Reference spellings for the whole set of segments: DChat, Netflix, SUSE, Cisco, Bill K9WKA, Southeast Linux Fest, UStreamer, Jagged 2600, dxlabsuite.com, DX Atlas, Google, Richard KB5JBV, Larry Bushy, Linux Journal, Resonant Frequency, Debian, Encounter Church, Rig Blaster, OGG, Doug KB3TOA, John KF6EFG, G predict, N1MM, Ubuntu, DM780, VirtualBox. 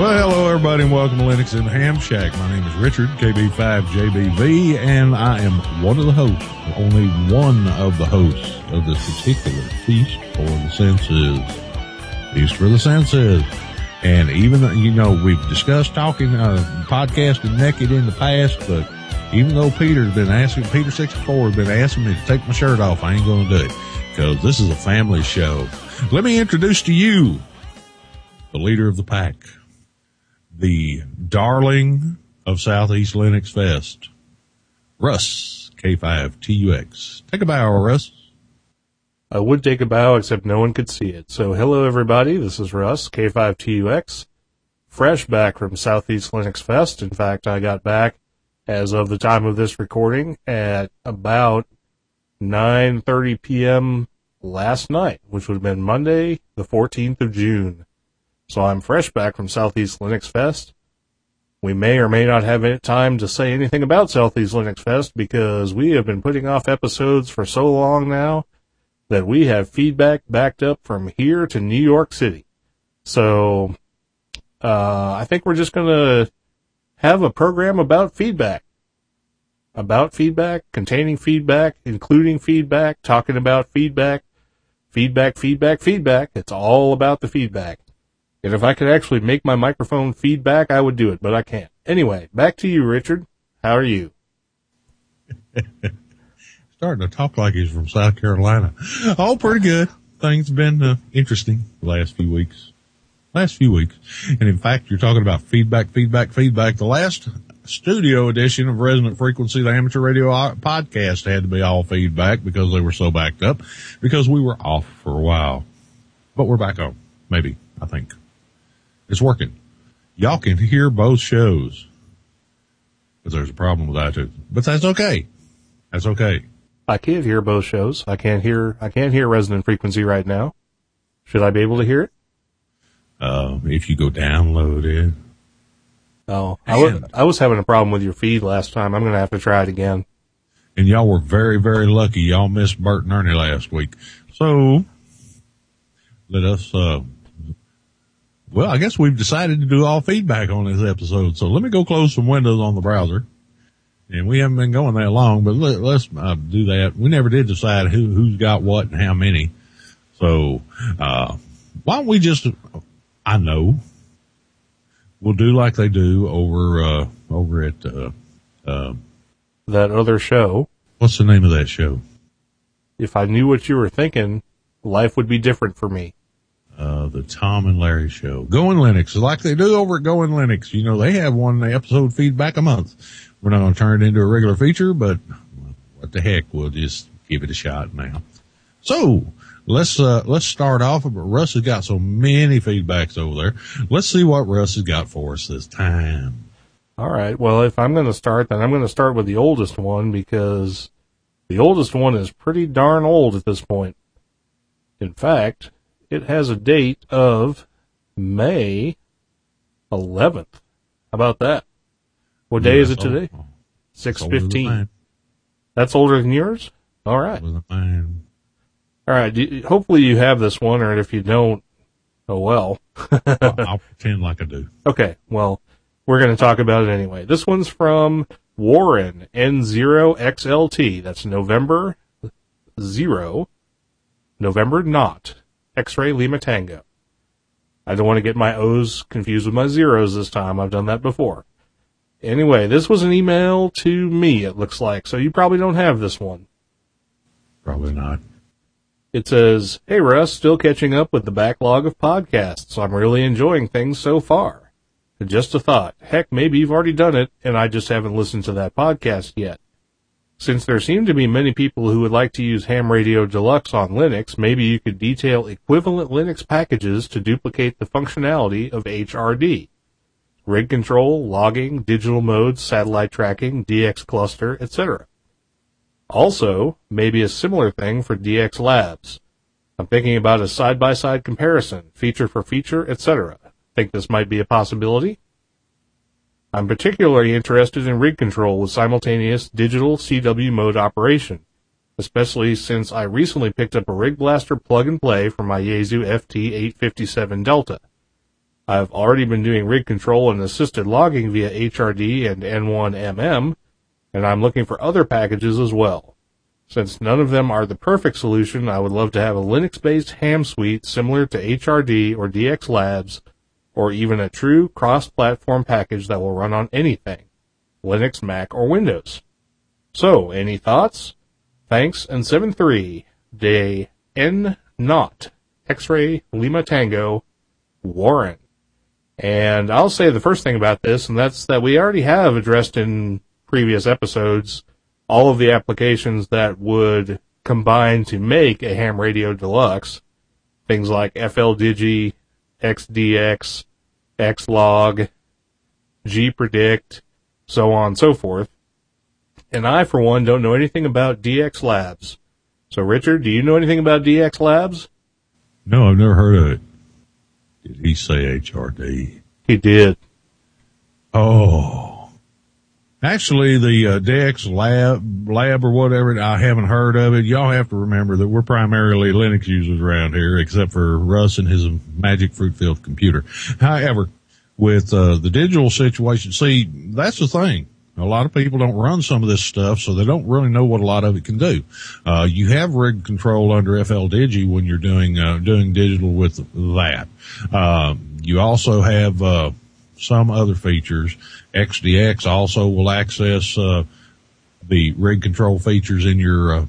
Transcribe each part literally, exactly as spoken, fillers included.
Well, hello everybody and welcome to Linux in the Ham Shack. My name is Richard, K B five J B V, and I am one of the hosts, only one of the hosts of this particular Feast for the Senses. Feast for the Senses. And even though, you know, we've discussed talking, uh, podcasting naked in the past, but even though Peter's been asking, Peter sixty-four has been asking me to take my shirt off, I ain't going to do it because this is a family show. Let me introduce to you the leader of the pack, the darling of Southeast Linux Fest, Russ K five T U X. Take a bow, Russ. I would take a bow, except no one could see it. So hello, everybody. This is Russ, K five T U X, fresh back from Southeast Linux Fest. In fact, I got back as of the time of this recording at about nine thirty p.m. last night, which would have been Monday, the fourteenth of June. So I'm fresh back from Southeast Linux Fest. We may or may not have any time to say anything about Southeast Linux Fest because we have been putting off episodes for so long now that we have feedback backed up from here to New York City. So uh I think we're just going to have a program about feedback, about feedback, containing feedback, including feedback, talking about feedback, feedback, feedback, feedback. It's all about the feedback. And if I could actually make my microphone feedback, I would do it, but I can't. Anyway, back to you, Richard. How are you? Starting to talk like he's from South Carolina. Oh, pretty good. Things have been uh, interesting the last few weeks. Last few weeks. And in fact, you're talking about feedback, feedback, feedback. The last studio edition of Resonant Frequency, the amateur radio podcast, had to be all feedback because they were so backed up because we were off for a while. But we're back on, maybe, I think. It's working. Y'all can hear both shows because there's a problem with iTunes. But that's okay. That's okay. I can't hear both shows. I can't hear, I can't hear Resonant Frequency right now. Should I be able to hear it? Uh, if you go download it. Oh, and I was, I was having a problem with your feed last time. I'm going to have to try it again. And y'all were very, very lucky. Y'all missed Bert and Ernie last week. So let us, uh, well, I guess we've decided to do all feedback on this episode. So let me go close some windows on the browser. And we haven't been going that long, but let, let's uh, do that. We never did decide who, who's got what and how many. So, uh, why don't we just, I know, we'll do like they do over, uh, over at, uh, uh, that other show. What's the name of that show? If I knew what you were thinking, life would be different for me. Uh, the Tom and Larry show. Go in Linux, like they do over at Go in Linux. You know, they have one episode feedback a month. We're not going to turn it into a regular feature, but what the heck? We'll just give it a shot now. So let's, uh, let's start off. Russ has got so many feedbacks over there. Let's see what Russ has got for us this time. All right. Well, if I'm going to start, then I'm going to start with the oldest one because the oldest one is pretty darn old at this point. In fact, it has a date of May eleventh. How about that? What day yeah, is it today? six fifteen. That's older than yours? All right. Mine. All right. You, hopefully you have this one, or if you don't, oh well. I'll, I'll pretend like I do. Okay. Well, we're going to talk about it anyway. This one's from Warren N zero X L T. That's November zero, November not, X-ray Lima Tango. I don't want to get my O's confused with my zeros this time. I've done that before. Anyway, this was an email to me, it looks like, so you probably don't have this one. Probably not. It says, hey, Russ, still catching up with the backlog of podcasts. I'm really enjoying things so far. Just a thought. Heck, maybe you've already done it, and I just haven't listened to that podcast yet. Since there seem to be many people who would like to use Ham Radio Deluxe on Linux, maybe you could detail equivalent Linux packages to duplicate the functionality of H R D. Rig control, logging, digital modes, satellite tracking, D X cluster, et cetera. Also, maybe a similar thing for D X Labs. I'm thinking about a side-by-side comparison, feature for feature, et cetera. Think this might be a possibility? I'm particularly interested in rig control with simultaneous digital C W mode operation, especially since I recently picked up a Rig Blaster plug-and-play for my Yaesu F T eight fifty-seven Delta. I've already been doing rig control and assisted logging via H R D and N one M M, and I'm looking for other packages as well. Since none of them are the perfect solution, I would love to have a Linux-based ham suite similar to H R D or D X Labs, or even a true cross-platform package that will run on anything, Linux, Mac, or Windows. So, any thoughts? Thanks, and seven three, day N zero, X-ray, Lima Tango, Warren. And I'll say the first thing about this, and that's that we already have addressed in previous episodes all of the applications that would combine to make a Ham Radio Deluxe, things like F L Digi, X D X, X log, G predict, so on and so forth. And I, for one, don't know anything about D X Labs. So, Richard, do you know anything about D X Labs? No, I've never heard of it. Did he say H R D? He did. Oh. Actually, the uh, D X lab, lab or whatever, I haven't heard of it. Y'all have to remember that we're primarily Linux users around here, except for Russ and his magic fruit-filled computer. However, with uh, the digital situation, see, that's the thing. A lot of people don't run some of this stuff, so they don't really know what a lot of it can do. Uh, you have rig control under F L Digi when you're doing, uh, doing digital with that. Um, you also have, uh, some other features. X D X also will access, uh, the rig control features in your, uh,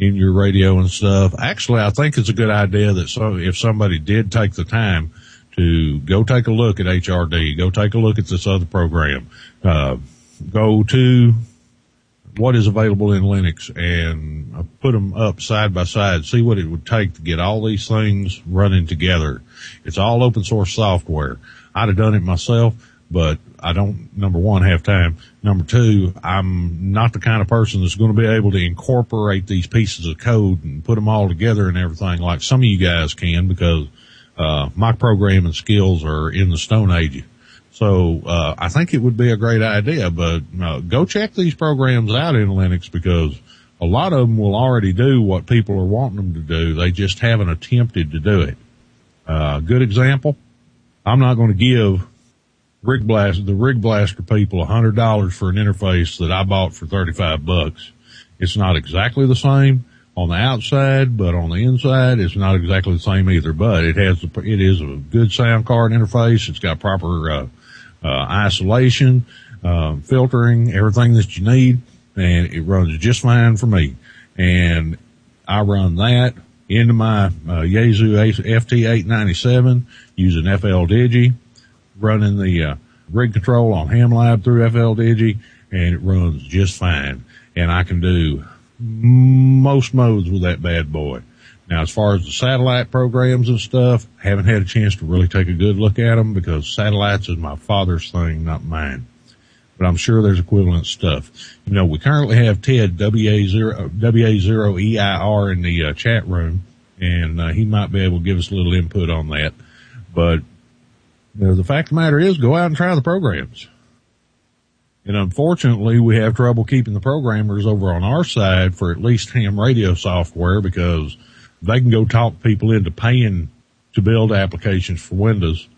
in your radio and stuff. Actually, I think it's a good idea that so if somebody did take the time to go take a look at H R D, go take a look at this other program, uh, go to what is available in Linux and put them up side by side, see what it would take to get all these things running together. It's all open source software. I'd have done it myself, but I don't, number one, have time. Number two, I'm not the kind of person that's going to be able to incorporate these pieces of code and put them all together and everything like some of you guys can, because uh, my programming skills are in the Stone Age. So, uh, I think it would be a great idea, but uh, go check these programs out in Linux, because a lot of them will already do what people are wanting them to do. They just haven't attempted to do it. Uh, good example. I'm not going to give Rig Blaster, the Rig Blaster people one hundred dollars for an interface that I bought for thirty-five bucks. It's not exactly the same on the outside, but on the inside, it's not exactly the same either, but it has, the, it is a good sound card interface. It's got proper, uh, Uh, isolation, um, filtering, everything that you need, and it runs just fine for me. And I run that into my uh, Yaesu F T eight ninety-seven using F L Digi, running the uh, rig control on HamLab through F L Digi, and it runs just fine. And I can do most modes with that bad boy. Now, as far as the satellite programs and stuff, I haven't had a chance to really take a good look at them, because satellites is my father's thing, not mine. But I'm sure there's equivalent stuff. You know, we currently have Ted W A zero E I R in the uh, chat room, and uh, he might be able to give us a little input on that. But you know, the fact of the matter is, go out and try the programs. And unfortunately, we have trouble keeping the programmers over on our side for at least ham radio software, because they can go talk people into paying to build applications for Windows,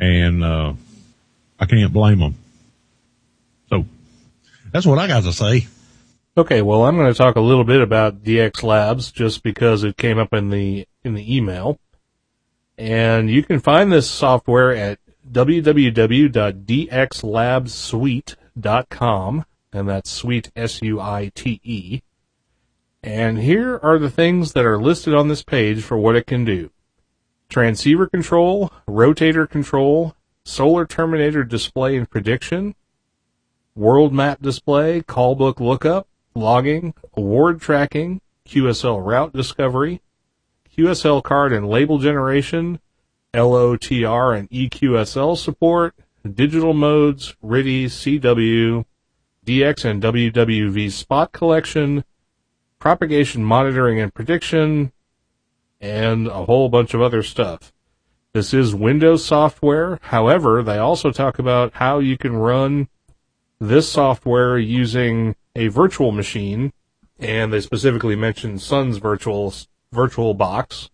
and uh I can't blame them. So that's what I got to say. Okay, well, I'm going to talk a little bit about D X Labs just because it came up in the in the email. And you can find this software at w w w dot d x lab suite dot com, and that's suite S U I T E. And here are the things that are listed on this page for what it can do. Transceiver control, rotator control, solar terminator display and prediction, world map display, call book lookup, logging, award tracking, Q S L route discovery, Q S L card and label generation, L O T R and E Q S L support, digital modes, R I D I, C W, D X and W W V spot collection, propagation monitoring and prediction, and a whole bunch of other stuff. This is Windows software. However, they also talk about how you can run this software using a virtual machine, and they specifically mention Sun's virtual VirtualBox.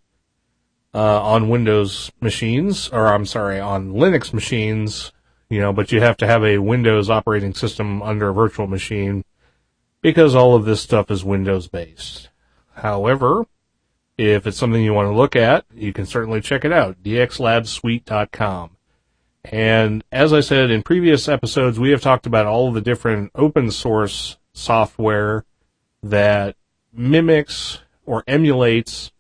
uh, on Windows machines, or I'm sorry, on Linux machines, you know, but you have to have a Windows operating system under a virtual machine because all of this stuff is Windows-based. However, if it's something you want to look at, you can certainly check it out, d x lab suite dot com. And as I said in previous episodes, we have talked about all of the different open source software that mimics or emulates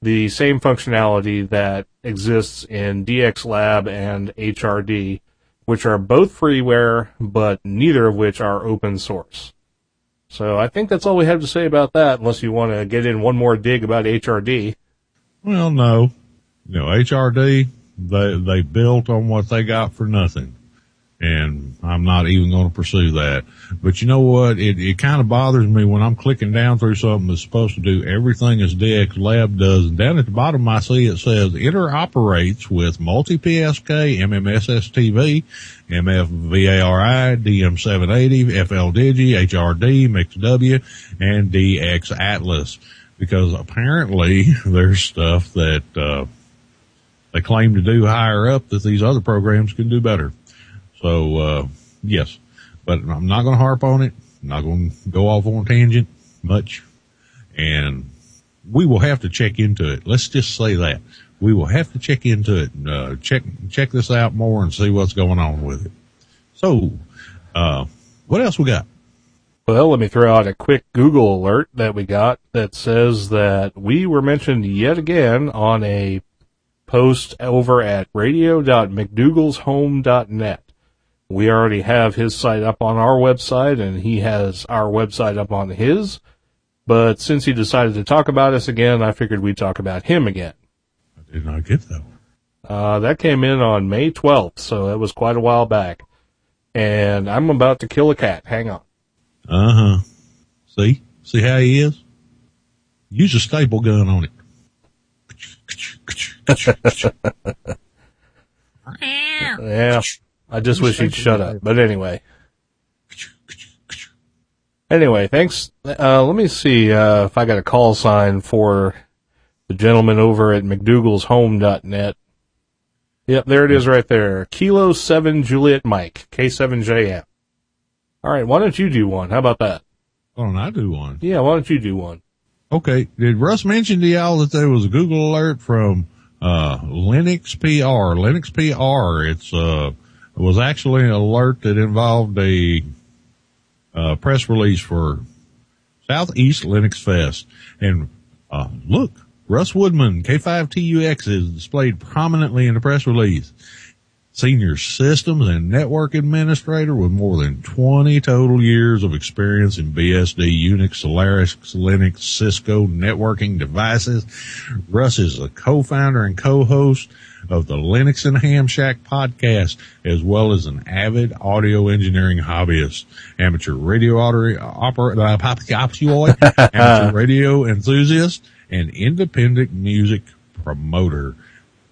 the same functionality that exists in D X Lab and H R D, which are both freeware, but neither of which are open source. So I think that's all we have to say about that, unless you want to get in one more dig about H R D. Well, no. You know, H R D, they they built on what they got for nothing. And I'm not even going to pursue that. But you know what? It, it kind of bothers me when I'm clicking down through something that's supposed to do everything as D X Lab does. And down at the bottom, I see it says interoperates with multi P S K, M M S S T V, M F V A R I, D M seven eighty, F L Digi, H R D, MixW, and D X Atlas. Because apparently there's stuff that, uh, they claim to do higher up that these other programs can do better. So, uh, yes, but I'm not going to harp on it. I'm not going to go off on a tangent much. And we will have to check into it. Let's just say that we will have to check into it and, uh, check, check this out more and see what's going on with it. So, uh, what else we got? Well, let me throw out a quick Google alert that we got that says that we were mentioned yet again on a post over at radio dot mcdougals home dot net. We already have his site up on our website, and he has our website up on his. But since he decided to talk about us again, I figured we'd talk about him again. I did not get that one. Uh, that came in on May twelfth, so that was quite a while back. And I'm about to kill a cat. Hang on. Uh-huh. See? See how he is? Use a staple gun on it. Yeah. I just wish he'd shut up. But anyway. Anyway, thanks. Uh, let me see uh, if I got a call sign for the gentleman over at mcdougals home dot net. Yep, there it is right there. Kilo seven Juliet Mike, K seven J M. All right, why don't you do one? How about that? Why don't I do one? Yeah, why don't you do one? Okay. Did Russ mention to y'all that there was a Google alert from uh, Linux P R? Linux P R, it's... uh. It was actually an alert that involved a uh, press release for Southeast Linux Fest. And uh, look, Russ Woodman K five T U X is displayed prominently in the press release. Senior systems and network administrator with more than twenty total years of experience in B S D, Unix, Solaris, Linux, Cisco networking devices. Russ is a co-founder and co-host of the Linux and Ham Shack podcast, as well as an avid audio engineering hobbyist, amateur radio audio opera, uh, amateur radio enthusiast, and independent music promoter.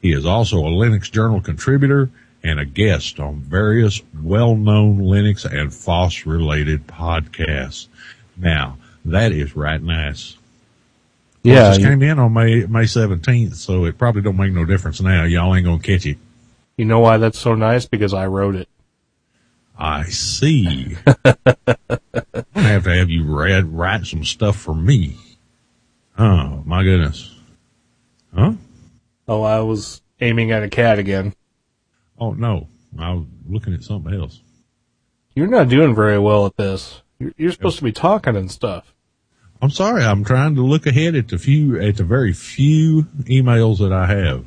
He is also a Linux Journal contributor and a guest on various well-known Linux and FOSS-related podcasts. Now, that is right nice. Yeah, well, it just came in on May seventeenth, so it probably don't make no difference now. Y'all ain't gonna catch it. You know why that's so nice? Because I wrote it. I see. I have to have you read write some stuff for me. Oh my goodness. Huh? Oh, I was aiming at a cat again. Oh no, I was looking at something else. You're not doing very well at this. You're, you're supposed to be talking and stuff. I'm sorry. I'm trying to look ahead at the few, at the very few emails that I have.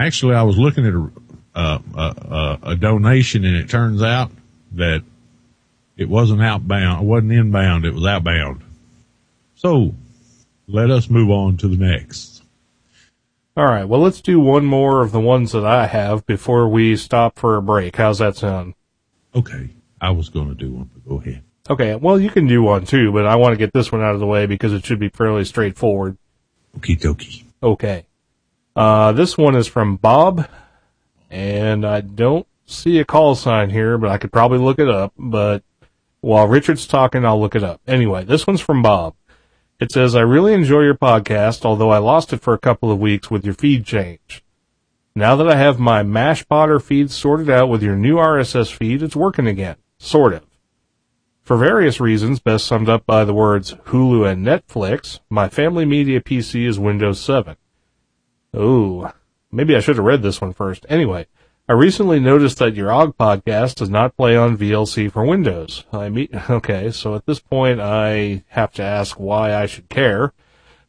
Actually, I was looking at a, uh, a, a donation, and it turns out that it wasn't outbound. It wasn't inbound. It was outbound. So let us move on to the next. All right. Well, let's do one more of the ones that I have before we stop for a break. How's that sound? Okay. I was going to do one, but go ahead. Okay, well, you can do one, too, but I want to get this one out of the way because it should be fairly straightforward. Okie dokie. Okay. Uh, this one is from Bob, and I don't see a call sign here, but I could probably look it up. But while Richard's talking, I'll look it up. Anyway, this one's from Bob. It says, I really enjoy your podcast, although I lost it for a couple of weeks with your feed change. Now that I have my mash potter feed sorted out with your new R S S feed, it's working again. Sort of. For various reasons, best summed up by the words Hulu and Netflix, my family media P C is Windows seven. Ooh, maybe I should have read this one first. Anyway, I recently noticed that your O G G podcast does not play on V L C for Windows. I mean, okay, so at this point I have to ask why I should care,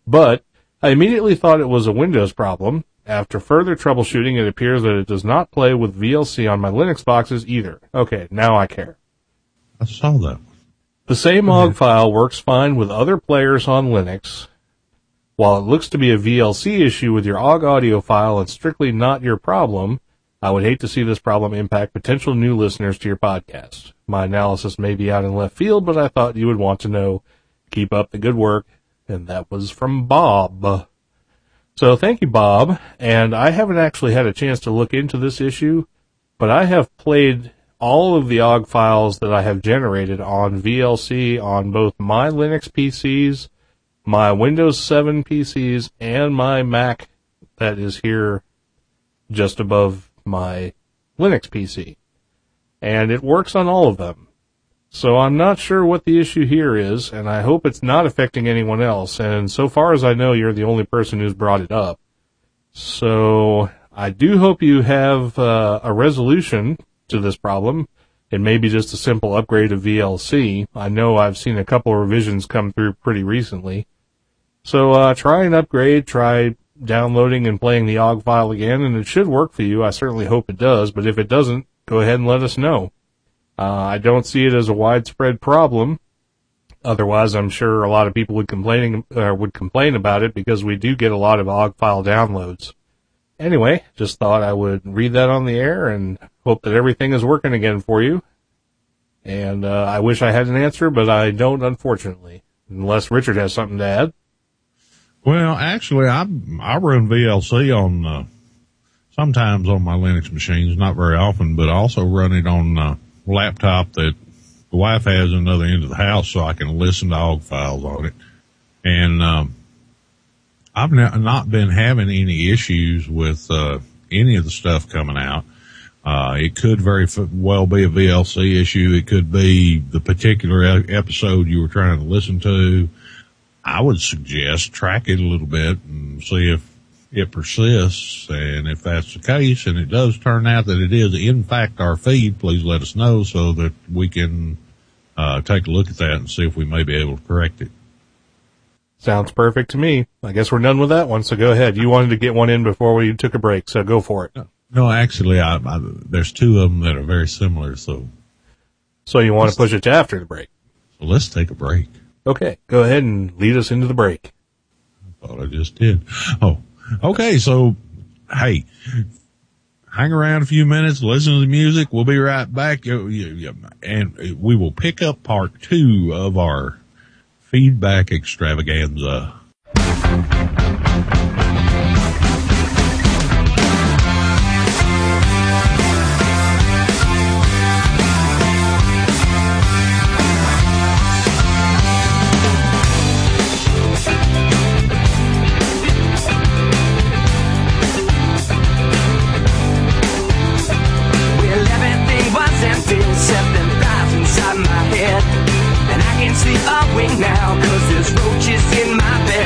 but I immediately thought it was a Windows problem. After further troubleshooting, it appears that it does not play with V L C on my Linux boxes either. Okay, now I care. I saw that. The same O G G file works fine with other players on Linux. While it looks to be a V L C issue with your O G G audio file and strictly not your problem, I would hate to see this problem impact potential new listeners to your podcast. My analysis may be out in left field, but I thought you would want to know. Keep up the good work. And that was from Bob. So thank you, Bob. And I haven't actually had a chance to look into this issue, but I have played all of the O G G files that I have generated on V L C on both my Linux P Cs, my Windows seven P Cs, and my Mac that is here just above my Linux P C. And it works on all of them. So I'm not sure what the issue here is, and I hope it's not affecting anyone else. And so far as I know, you're the only person who's brought it up. So I do hope you have uh, a resolution to this problem. It may be just a simple upgrade of V L C. I know I've seen a couple revisions come through pretty recently. So uh, try an upgrade, try downloading and playing the O G G file again, and it should work for you. I certainly hope it does, but if it doesn't, go ahead and let us know. Uh, I don't see it as a widespread problem. Otherwise, I'm sure a lot of people would complaining uh, would complain about it because we do get a lot of O G G file downloads. Anyway, just thought I would read that on the air and hope that everything is working again for you. And uh, I wish I had an answer, but I don't, unfortunately, unless Richard has something to add. Well, actually, I I run V L C on uh, sometimes on my Linux machines, not very often, but I also run it on uh, a laptop that the wife has on the other end of the house, so I can listen to O G G files on it. And um, I've not been having any issues with uh, any of the stuff coming out. Uh, it could very well be a V L C issue. It could be the particular episode you were trying to listen to. I would suggest track it a little bit and see if it persists. And if that's the case, and it does turn out that it is, in fact, our feed, please let us know so that we can uh, take a look at that and see if we may be able to correct it. Sounds perfect to me. I guess we're done with that one, so go ahead. You wanted to get one in before we took a break, so go for it. No, no actually, I, I, there's two of them that are very similar, so. So you want let's, to push it to after the break? So let's take a break. Okay, go ahead and lead us into the break. I thought I just did. Oh, okay, so, hey, hang around a few minutes, listen to the music. We'll be right back, and we will pick up part two of our feedback extravaganza. Sleep awake now, cause there's roaches in my bed.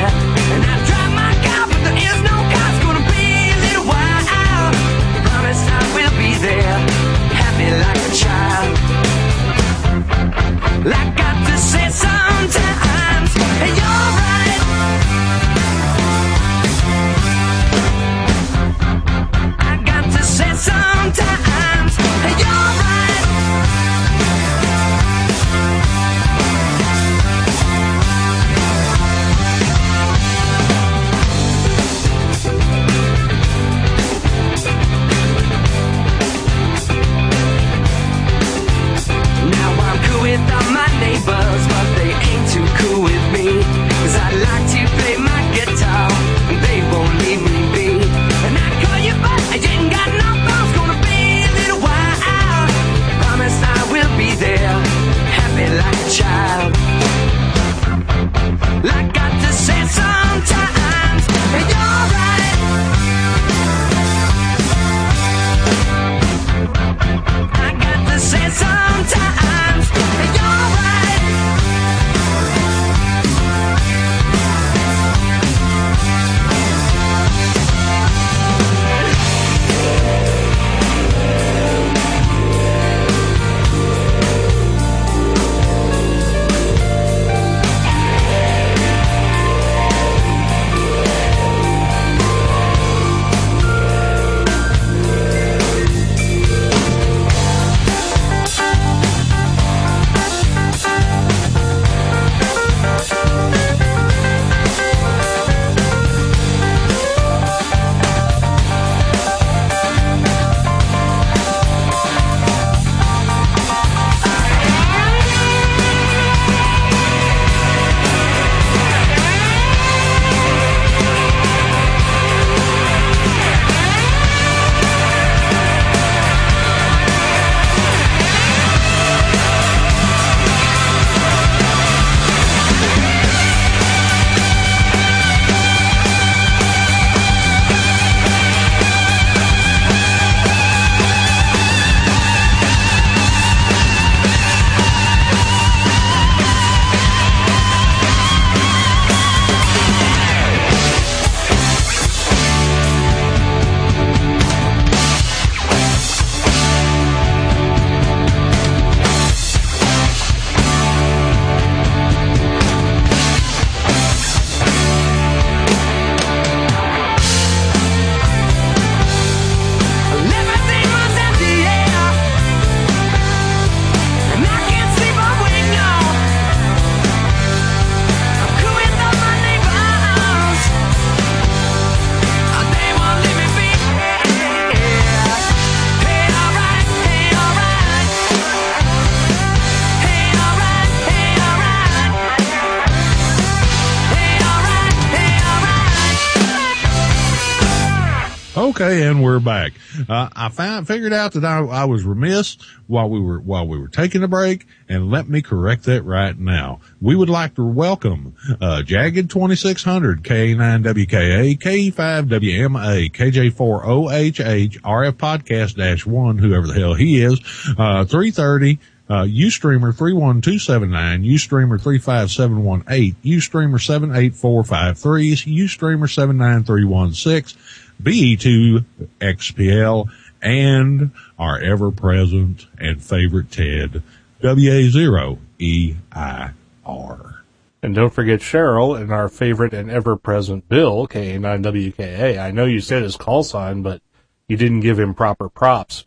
Okay, and we're back. Uh, I found, figured out that I, I was remiss while we were, while we were taking a break, and let me correct that right now. We would like to welcome, uh, Jagged twenty-six hundred, K nine W K A, K five W M A, K J four O H H, R F Podcast dash one, whoever the hell he is, uh, three thirty, Uh, UStreamer three one two seven nine, UStreamer three five seven one eight, UStreamer seven eight four five three, UStreamer seven nine three one six, B E two X P L, and our ever-present and favorite Ted, W A zero E I R. And don't forget Cheryl and our favorite and ever-present Bill, K nine W K A. I know you said his call sign, but you didn't give him proper props.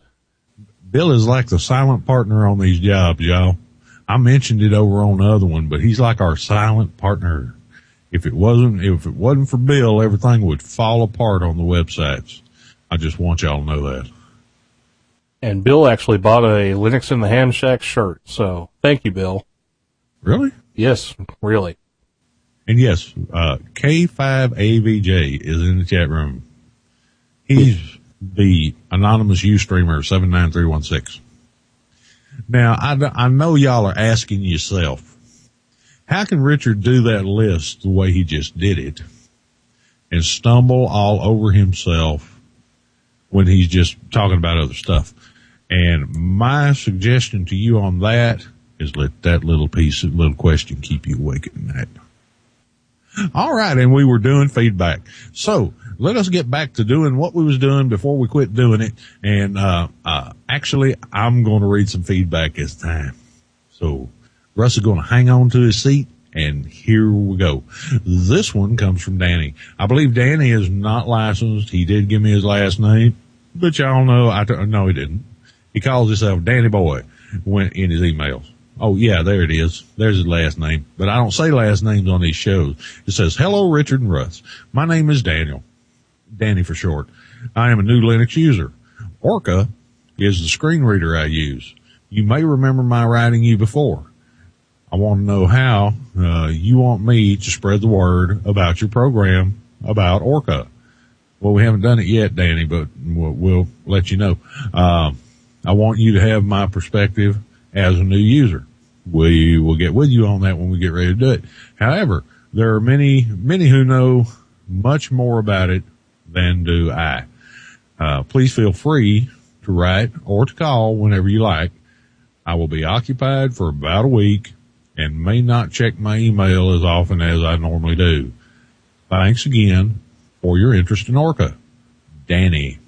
Bill is like the silent partner on these jobs, y'all. I mentioned it over on the other one, but he's like our silent partner. If it wasn't, if it wasn't for Bill, everything would fall apart on the websites. I just want y'all to know that. And Bill actually bought a Linux in the Ham Shack shirt, so thank you, Bill. Really? Yes, really. And yes, uh, K five A V J is in the chat room. He's the anonymous UStreamer seven nine three one six. Now, I, I know y'all are asking yourself, how can Richard do that list the way he just did it and stumble all over himself when he's just talking about other stuff? And my suggestion to you on that is let that little piece, that little question keep you awake at night. All right, and we were doing feedback. So let us get back to doing what we was doing before we quit doing it. And uh, uh actually, I'm going to read some feedback this time. So Russ is going to hang on to his seat, and here we go. This one comes from Danny. I believe Danny is not licensed. He did give me his last name, but y'all know I t- no, he didn't. He calls himself Danny Boy when in his emails. Oh, yeah, there it is. There's his last name. But I don't say last names on these shows. It says, hello, Richard and Russ. My name is Daniel, Danny for short. I am a new Linux user. Orca is the screen reader I use. You may remember my writing you before. I want to know how uh, you want me to spread the word about your program, about Orca. Well, we haven't done it yet, Danny, but we'll, we'll let you know. Uh, I want you to have my perspective as a new user. We will get with you on that when we get ready to do it. However, there are many, many who know much more about it than do I. Uh, please feel free to write or to call whenever you like. I will be occupied for about a week and may not check my email as often as I normally do. Thanks again for your interest in Orca, Danny.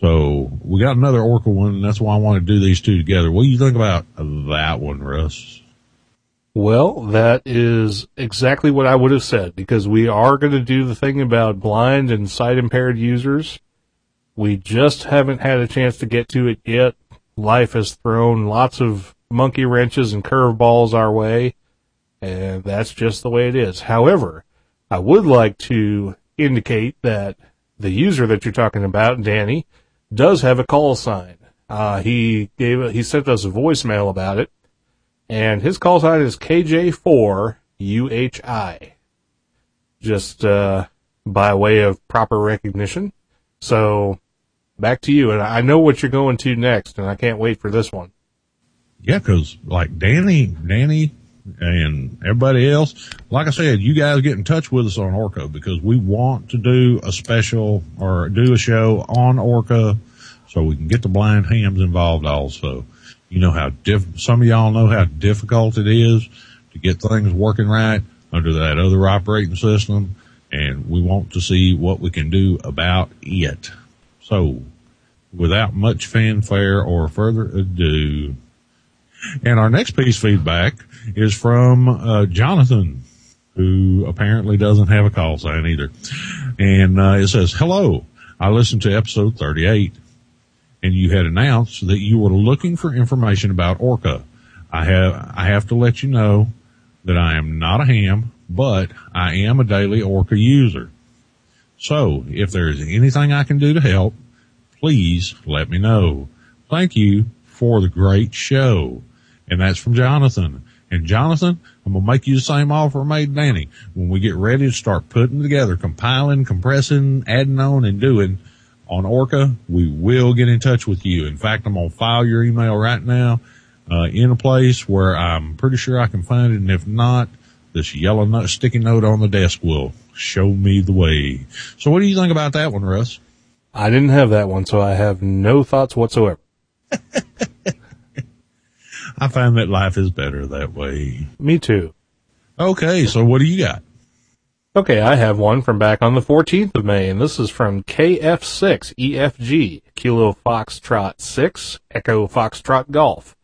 So we got another Orca one, and that's why I want to do these two together. What do you think about that one, Russ? Well, that is exactly what I would have said, because we are going to do the thing about blind and sight-impaired users. We just haven't had a chance to get to it yet. Life has thrown lots of monkey wrenches and curveballs our way, and that's just the way it is. However, I would like to indicate that the user that you're talking about, Danny, does have a call sign. Uh, he gave, he sent us a voicemail about it, and his call sign is K J four U H I, just uh, by way of proper recognition. So back to you, and I know what you're going to next, and I can't wait for this one. Yeah, because like Danny, Danny, and everybody else, like I said, you guys get in touch with us on Orca, because we want to do a special or do a show on Orca so we can get the blind hams involved also. You know how diff- some of y'all know how difficult it is to get things working right under that other operating system, and we want to see what we can do about it. So without much fanfare or further ado, and our next piece of feedback is from uh, Jonathan, who apparently doesn't have a call sign either. And uh, it says, hello, I listened to episode thirty-eight, and you had announced that you were looking for information about Orca. I have I have to let you know that I am not a ham, but I am a daily Orca user. So if there is anything I can do to help, please let me know. Thank you for the great show. And that's from Jonathan. And Jonathan, I'm going to make you the same offer I made Danny. When we get ready to start putting together, compiling, compressing, adding on, and doing, on Orca, we will get in touch with you. In fact, I'm going to file your email right now uh, in a place where I'm pretty sure I can find it. And if not, this yellow note, sticky note on the desk will show me the way. So what do you think about that one, Russ? I didn't have that one, so I have no thoughts whatsoever. I find that life is better that way. Me too. Okay, so what do you got? Okay, I have one from back on the fourteenth of May, and this is from K F six E F G, Kilo Foxtrot six, Echo Foxtrot Golf.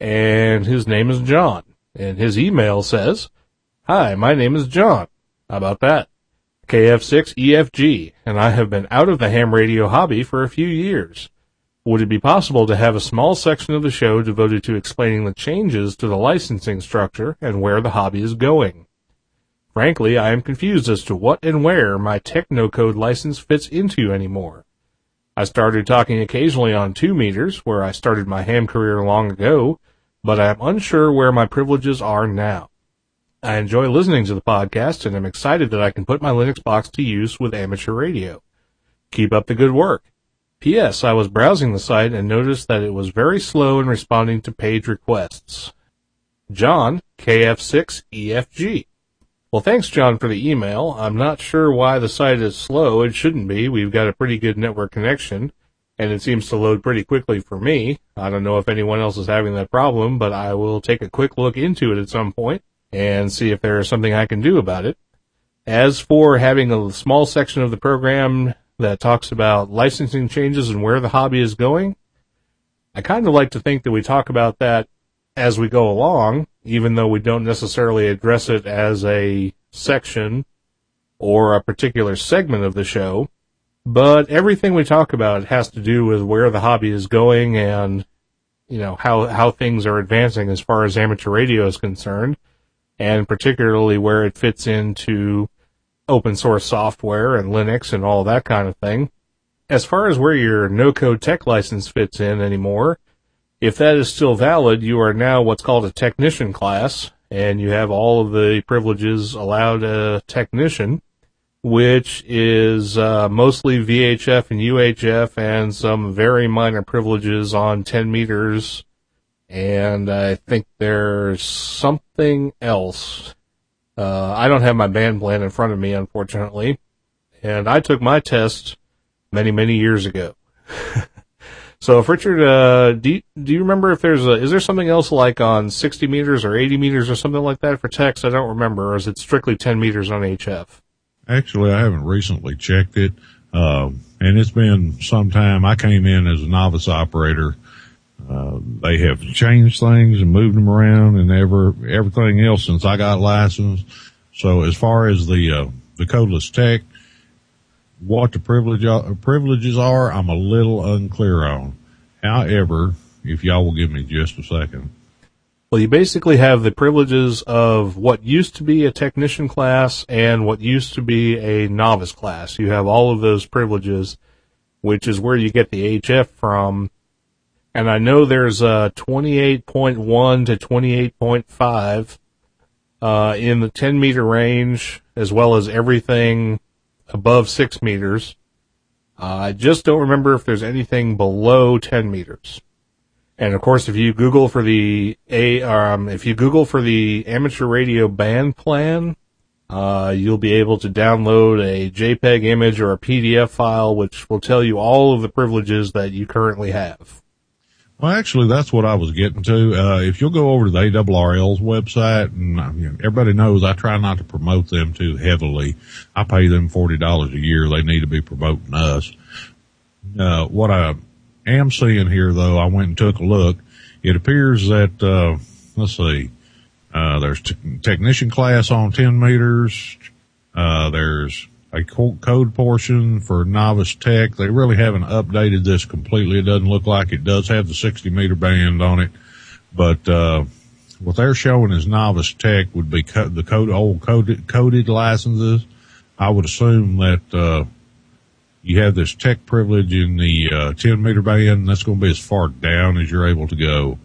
And his name is John, and his email says, "Hi, my name is John. How about that? K F six E F G, and I have been out of the ham radio hobby for a few years. Would it be possible to have a small section of the show devoted to explaining the changes to the licensing structure and where the hobby is going? Frankly, I am confused as to what and where my Technocode license fits into anymore. I started talking occasionally on two meters, where I started my ham career long ago, but I am unsure where my privileges are now. I enjoy listening to the podcast, and am excited that I can put my Linux box to use with amateur radio. Keep up the good work. P S. I was browsing the site and noticed that it was very slow in responding to page requests. John, K F six E F G." Well, thanks, John, for the email. I'm not sure why the site is slow. It shouldn't be. We've got a pretty good network connection, and it seems to load pretty quickly for me. I don't know if anyone else is having that problem, but I will take a quick look into it at some point and see if there is something I can do about it. As for having a small section of the program that talks about licensing changes and where the hobby is going, I kind of like to think that we talk about that as we go along, even though we don't necessarily address it as a section or a particular segment of the show. But everything we talk about has to do with where the hobby is going and, you know, how, how things are advancing as far as amateur radio is concerned, and particularly where it fits into open source software and Linux and all that kind of thing. As far as where your no-code tech license fits in anymore, if that is still valid, you are now what's called a technician class, and you have all of the privileges allowed a technician, which is uh, mostly V H F and U H F and some very minor privileges on ten meters, and I think there's something else. Uh, I don't have my band plan in front of me, unfortunately, and I took my test many, many years ago. So, if Richard, uh, do you, do you remember if there's a, is there something else like on sixty meters or eighty meters or something like that for techs? I don't remember. Or is it strictly ten meters on H F? Actually, I haven't recently checked it, um, and it's been some time. I came in as a novice operator. Uh, they have changed things and moved them around and ever, everything else since I got licensed. So as far as the, uh, the codeless tech, what the privilege, uh, privileges are, I'm a little unclear on. However, if y'all will give me just a second. Well, you basically have the privileges of what used to be a technician class and what used to be a novice class. You have all of those privileges, which is where you get the H F from. And I know there's uh, twenty-eight point one to twenty-eight point five uh, in the ten meter range, as well as everything above six meters. Uh, I just don't remember if there's anything below ten meters. And of course, if you Google for the a um, if you Google for the amateur radio band plan, uh, you'll be able to download a JPEG image or a P D F file, which will tell you all of the privileges that you currently have. Well, actually, that's what I was getting to. Uh, if you'll go over to the A R R L's website, and I mean, everybody knows I try not to promote them too heavily. I pay them forty dollars a year. They need to be promoting us. Uh, what I am seeing here, though, I went and took a look. It appears that, uh, let's see, uh, there's t- technician class on ten meters. Uh, there's a code portion for novice tech. They really haven't updated this completely. It doesn't look like it does have the sixty meter band on it, but, uh, what they're showing as novice tech would be co- the code, old coded, coded licenses. I would assume that, uh, you have this tech privilege in the, uh, ten meter band. That's going to be as far down as you're able to go.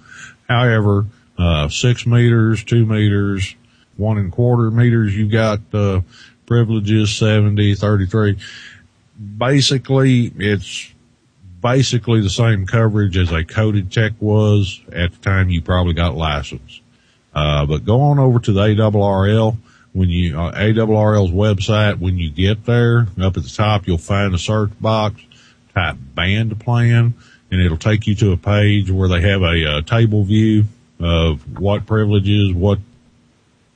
However, uh, six meters, two meters, one and quarter meters, you got, uh, privileges, seventy, thirty-three. basically, it's basically the same coverage as a coded tech was at the time you probably got licensed. Uh, but go on over to the A R R L. When you, uh, A R R L's website, when you get there, up at the top, you'll find a search box, type band plan, and it'll take you to a page where they have a, a table view of what privileges, what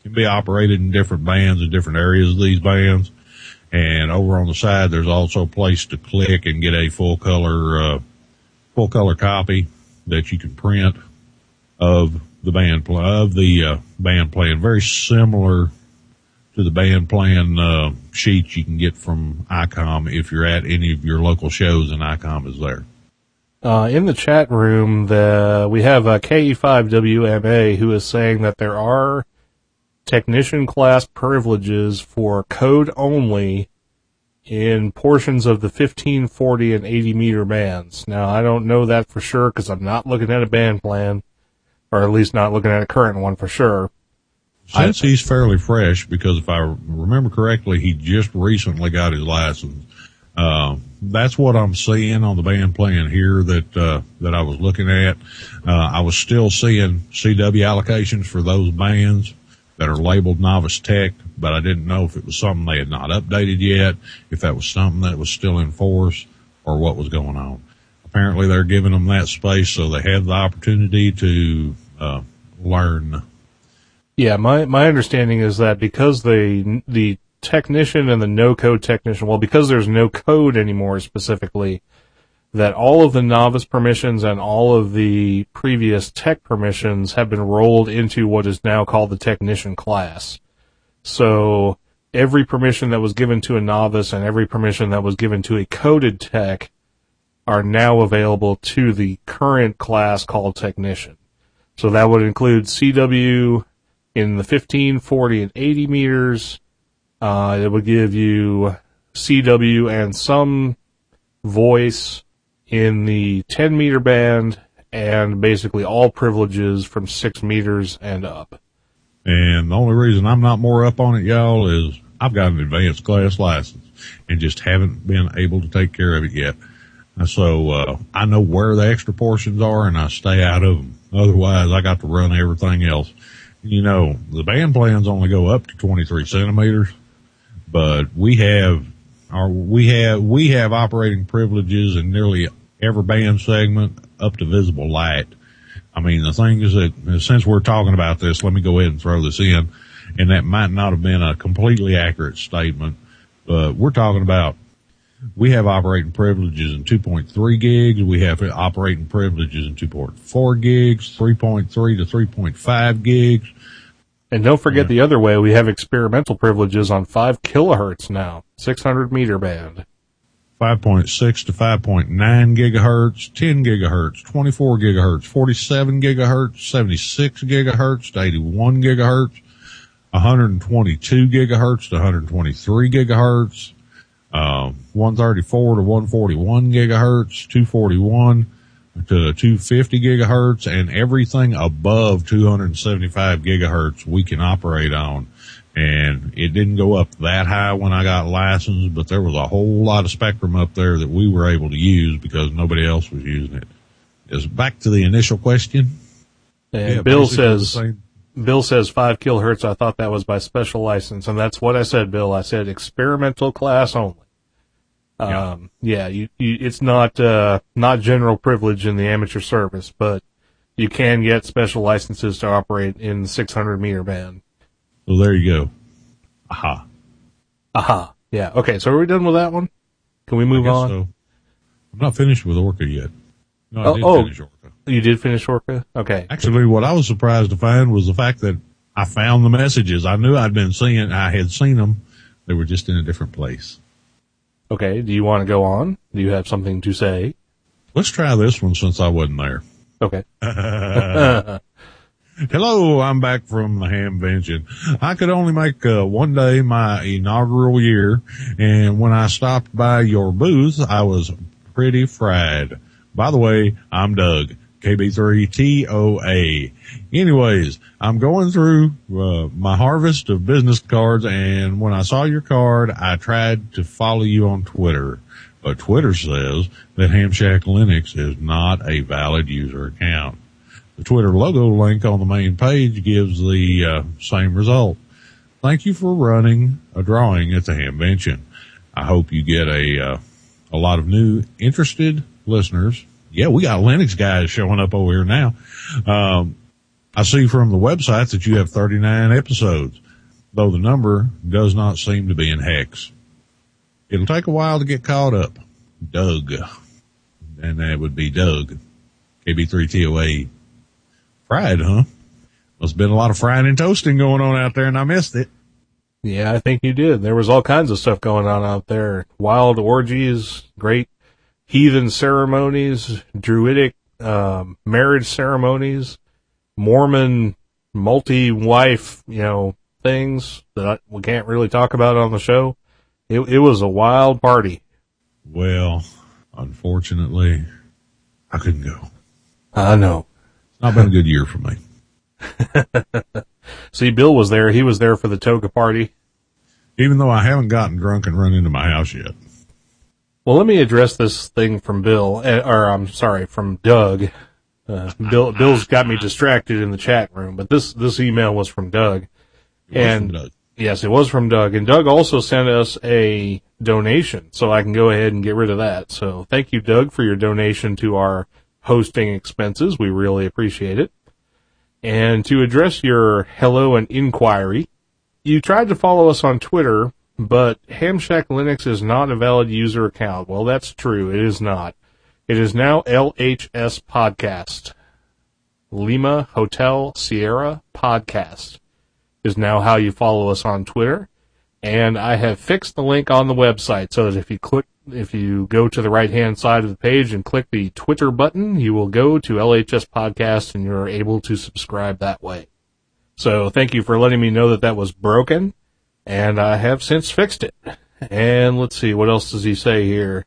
can be operated in different bands and different areas of these bands. And over on the side, there's also a place to click and get a full color, uh, full color copy that you can print of the band plan, of the, uh, band plan. Very similar to the band plan, uh, sheets you can get from I COM if you're at any of your local shows and I COM is there. Uh, in the chat room, the, we have a K five W M A who is saying that there are technician class privileges for code only in portions of the fifteen, forty, and eighty meter bands. Now, I don't know that for sure because I'm not looking at a band plan, or at least not looking at a current one for sure. Since I, he's fairly fresh, because if I remember correctly, he just recently got his license. Um, that's what I'm seeing on the band plan here that, uh, that I was looking at. Uh, I was still seeing C W allocations for those bands that are labeled novice tech, but I didn't know if it was something they had not updated yet, if that was something that was still in force or what was going on. Apparently they're giving them that space so they have the opportunity to, uh, learn. Yeah, my, my understanding is that because they, the technician and the no-code technician, well, because there's no code anymore specifically, that all of the novice permissions and all of the previous tech permissions have been rolled into what is now called the technician class. So every permission that was given to a novice and every permission that was given to a coded tech are now available to the current class called technician. So that would include C W in the fifteen, forty, and eighty meters. Uh, it would give you C W and some voice in the ten meter band, and basically all privileges from six meters and up. And the only reason I'm not more up on it, y'all, is I've got an advanced class license and just haven't been able to take care of it yet. So, uh, I know where the extra portions are and I stay out of them. Otherwise I got to run everything else. You know, the band plans only go up to twenty-three centimeters, but we have Our, we have we have operating privileges in nearly every band segment up to visible light. I mean, the thing is that since we're talking about this, let me go ahead and throw this in, and that might not have been a completely accurate statement, but we're talking about we have operating privileges in two point three gigs, we have operating privileges in two point four gigs, three point three to three point five gigs. And don't forget the other way, we have experimental privileges on five kilohertz now, six hundred meter band. five point six to five point nine gigahertz, ten gigahertz, twenty-four gigahertz, forty-seven gigahertz, seventy-six gigahertz to eighty-one gigahertz, one hundred twenty-two gigahertz to one hundred twenty-three gigahertz, uh, one thirty-four to one forty-one gigahertz, two forty-one to two fifty gigahertz, and everything above two seventy-five gigahertz we can operate on. And it didn't go up that high when I got licensed, but there was a whole lot of spectrum up there that we were able to use because nobody else was using it. Just back to the initial question. And yeah, Bill says, Bill says five kilohertz. I thought that was by special license. And that's what I said, Bill. I said experimental class only. Um, yeah, you, you, it's not, uh, not general privilege in the amateur service, but you can get special licenses to operate in the six hundred meter band. Well, there you go. Aha. Aha. Yeah. Okay. So are we done with that one? Can we move on? So. I'm not finished with Orca yet. No, I oh, did oh, finish Orca. You did finish Orca? Okay. Actually, what I was surprised to find was the fact that I found the messages. I knew I'd been seeing, I had seen them. They were just in a different place. Okay, do you want to go on? Do you have something to say? Let's try this one since I wasn't there. Okay. Hello, I'm back from the Hamvention. I could only make uh, one day my inaugural year, and when I stopped by your booth, I was pretty fried. By the way, I'm Doug, K B three T O A. Anyways, I'm going through uh, my harvest of business cards, and when I saw your card, I tried to follow you on Twitter. But Twitter says that Hamshack Linux is not a valid user account. The Twitter logo link on the main page gives the uh, same result. Thank you for running a drawing at the Hamvention. I hope you get a uh, a lot of new interested listeners. Yeah, we got Linux guys showing up over here now. Um, I see from the website that you have thirty-nine episodes, though the number does not seem to be in hex. It'll take a while to get caught up. Doug. And that would be Doug. K B three T O A. Fried, huh? Must have been a lot of frying and toasting going on out there, and I missed it. Yeah, I think you did. There was all kinds of stuff going on out there. Wild orgies, great heathen ceremonies, druidic um, marriage ceremonies, Mormon multi-wife, you know, things that we can't really talk about on the show. It, it was a wild party. Well, unfortunately, I couldn't go. I know. It's not been a good year for me. See, Bill was there. He was there for the toga party. Even though I haven't gotten drunk and run into my house yet. Well, let me address this thing from Bill, or I'm sorry, from Doug. Uh, Bill, Bill's got me distracted in the chat room, but this, this email was from Doug. It and was from Doug. Yes, it was from Doug. And Doug also sent us a donation, so I can go ahead and get rid of that. So thank you, Doug, for your donation to our hosting expenses. We really appreciate it. And to address your hello and inquiry, you tried to follow us on Twitter, but Hamshack Linux is not a valid user account. Well, that's true. It is not. It is now L H S Podcast. Lima Hotel Sierra Podcast is now how you follow us on Twitter. And I have fixed the link on the website so that if you click, if you go to the right-hand side of the page and click the Twitter button, you will go to L H S Podcast, and you're able to subscribe that way. So thank you for letting me know that that was broken, and I have since fixed it. And let's see, what else does he say here?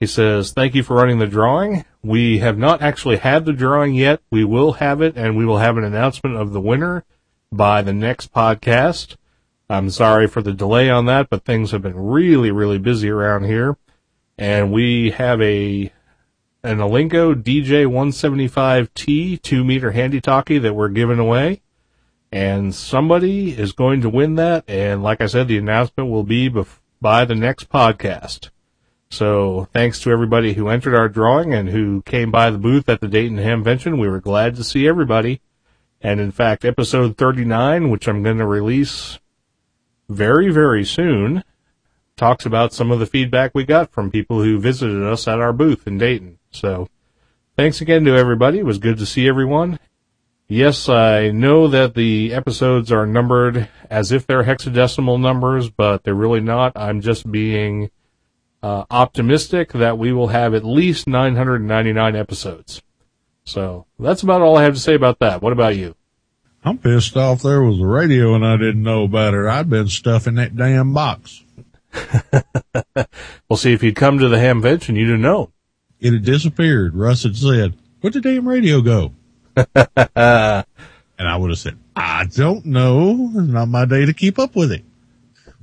He says, thank you for running the drawing. We have not actually had the drawing yet. We will have it, and we will have an announcement of the winner by the next podcast. I'm sorry for the delay on that, but things have been really, really busy around here. And we have a an Elenco D J one seventy-five T two-meter handy-talkie that we're giving away. And somebody is going to win that. And like I said, the announcement will be bef- by the next podcast. So thanks to everybody who entered our drawing and who came by the booth at the Dayton Hamvention. We were glad to see everybody. And, in fact, episode thirty-nine, which I'm going to release very, very soon, talks about some of the feedback we got from people who visited us at our booth in Dayton. So thanks again to everybody. It was good to see everyone. Yes, I know that the episodes are numbered as if they're hexadecimal numbers, but they're really not. I'm just being uh, optimistic that we will have at least nine hundred ninety-nine episodes. So that's about all I have to say about that. What about you? I'm pissed off there was the radio and I didn't know about it. I'd been stuffing that damn box. Well, see, if you'd come to the Hamvention, you'd have known. It had disappeared. Russ had said, where'd the damn radio go? And I would have said, I don't know. It's not my day to keep up with it.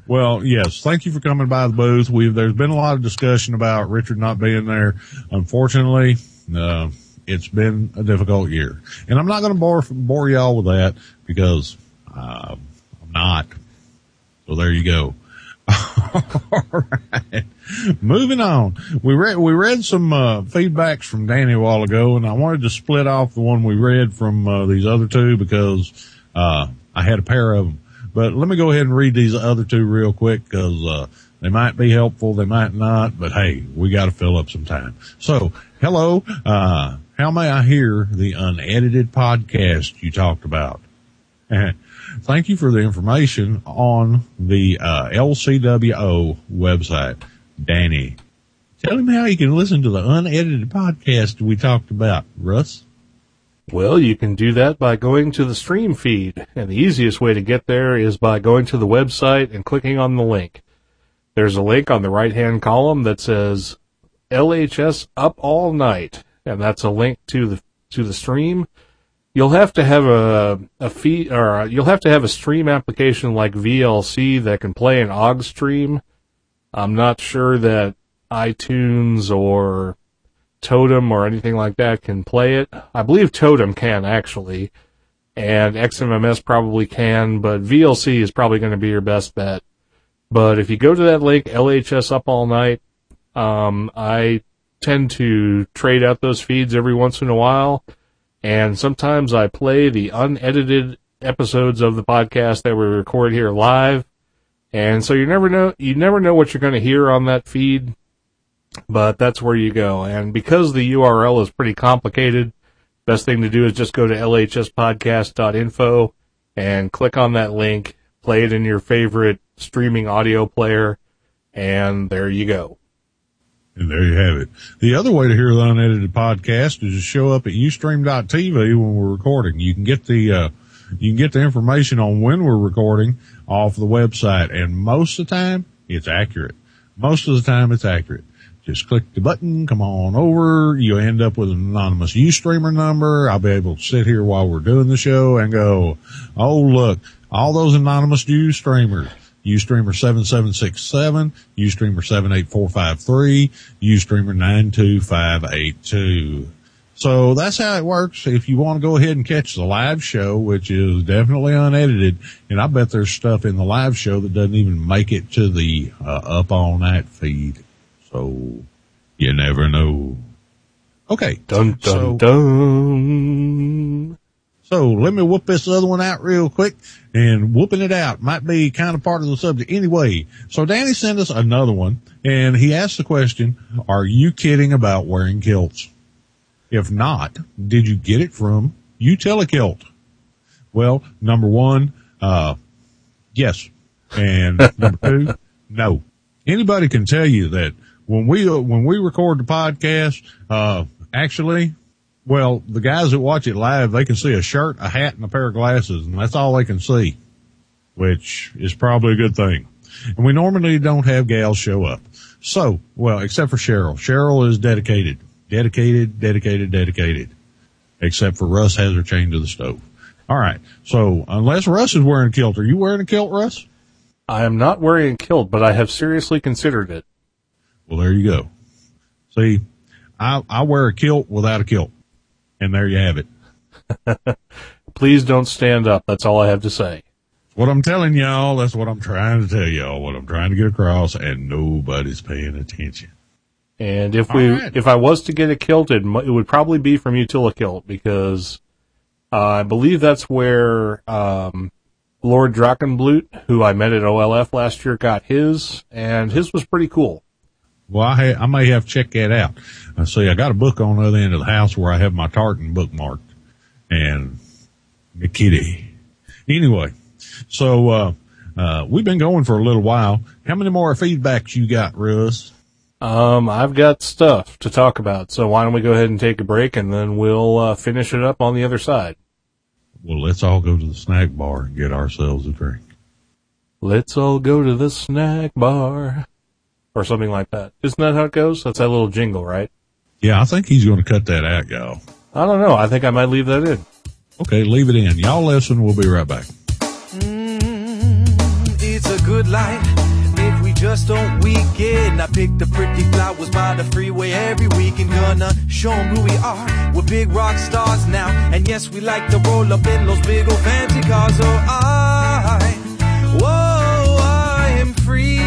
Well, yes, thank you for coming by the booth. We've, there's been a lot of discussion about Richard not being there. Unfortunately, uh, it's been a difficult year. And I'm not going to bore, bore y'all with that because uh, I'm not. So there you go. All right. Moving on. We read, we read some uh, feedbacks from Danny a while ago, and I wanted to split off the one we read from uh, these other two because uh, I had a pair of them. But let me go ahead and read these other two real quick because uh, they might be helpful. They might not. But, hey, we got to fill up some time. So, hello. Uh, how may I hear the unedited podcast you talked about? Thank you for the information on the uh, L C W O website. Danny, tell him how you can listen to the unedited podcast we talked about, Russ. Well, you can do that by going to the stream feed, and the easiest way to get there is by going to the website and clicking on the link. There's a link on the right-hand column that says L H S Up All Night, and that's a link to the to the stream, you'll have to have a a feed, or you'll have to have a stream application like V L C that can play an O G G stream. I'm not sure that iTunes or Totem or anything like that can play it. I believe Totem can, actually, and X M M S probably can, but V L C is probably going to be your best bet. But if you go to that link, L H S Up All Night, um, I tend to trade out those feeds every once in a while, and sometimes I play the unedited episodes of the podcast that we record here live, and so you never know you never know what you're going to hear on that feed, but that's where you go. And because the U R L is pretty complicated, best thing to do is just go to l h s podcast dot info and click on that link, play it in your favorite streaming audio player, and there you go. And there you have it. The other way to hear the unedited podcast is to show up at u stream dot t v when we're recording. You can get the uh, you can get the information on when we're recording off the website, and most of the time it's accurate. Most of the time it's accurate. Just click the button, come on over. You'll end up with an anonymous UStreamer number. I'll be able to sit here while we're doing the show and go, oh, look, all those anonymous UStreamers. UStreamer seven seven six seven, UStreamer seven eight four five three, UStreamer nine two five eight two. So that's how it works. If you want to go ahead and catch the live show, which is definitely unedited, and I bet there's stuff in the live show that doesn't even make it to the uh, Up All Night feed. So you never know. Okay. Dun, dun, so, dun. So let me whoop this other one out real quick, and whooping it out might be kind of part of the subject anyway. So Danny sent us another one, and he asked the question, are you kidding about wearing kilts? If not, did you get it from Utilikilt? Well, number one, uh, yes. And number two, no. Anybody can tell you that when we, uh, when we record the podcast, uh, actually, well, the guys that watch it live, they can see a shirt, a hat, and a pair of glasses, and that's all they can see, which is probably a good thing. And we normally don't have gals show up. So, well, except for Cheryl. Cheryl is dedicated, dedicated, dedicated, dedicated, except for Russ has her chained to the stove. All right. So unless Russ is wearing a kilt, are you wearing a kilt, Russ? I am not wearing a kilt, but I have seriously considered it. Well, there you go. See, I, I wear a kilt without a kilt. And there you have it. Please don't stand up. That's all I have to say. What I'm telling y'all, that's what I'm trying to tell y'all, what I'm trying to get across, and nobody's paying attention. And if all we, right. if I was to get a kilt, it, it would probably be from Utilikilt, because uh, I believe that's where um, Lord Drachenblut, who I met at O L F last year, got his, and his was pretty cool. Well, I, ha- I may have to check that out. I uh, see, I got a book on the other end of the house where I have my tartan bookmarked and the kitty. Anyway, so uh, uh, we've been going for a little while. How many more feedbacks you got, Russ? Um, I've got stuff to talk about, so why don't we go ahead and take a break, and then we'll uh, finish it up on the other side. Well, let's all go to the snack bar and get ourselves a drink. Let's all go to the snack bar. Or something like that. Isn't that how it goes? That's that little jingle, right? Yeah, I think he's going to cut that out, y'all. I don't know. I think I might leave that in. Okay, leave it in. Y'all listen. We'll be right back. Mm, it's a good life if we just don't weekend. I pick the pretty flowers by the freeway every weekend. Gonna show them who we are. We're big rock stars now. And yes, we like to roll up in those big old fancy cars. Oh, I, whoa, I am free.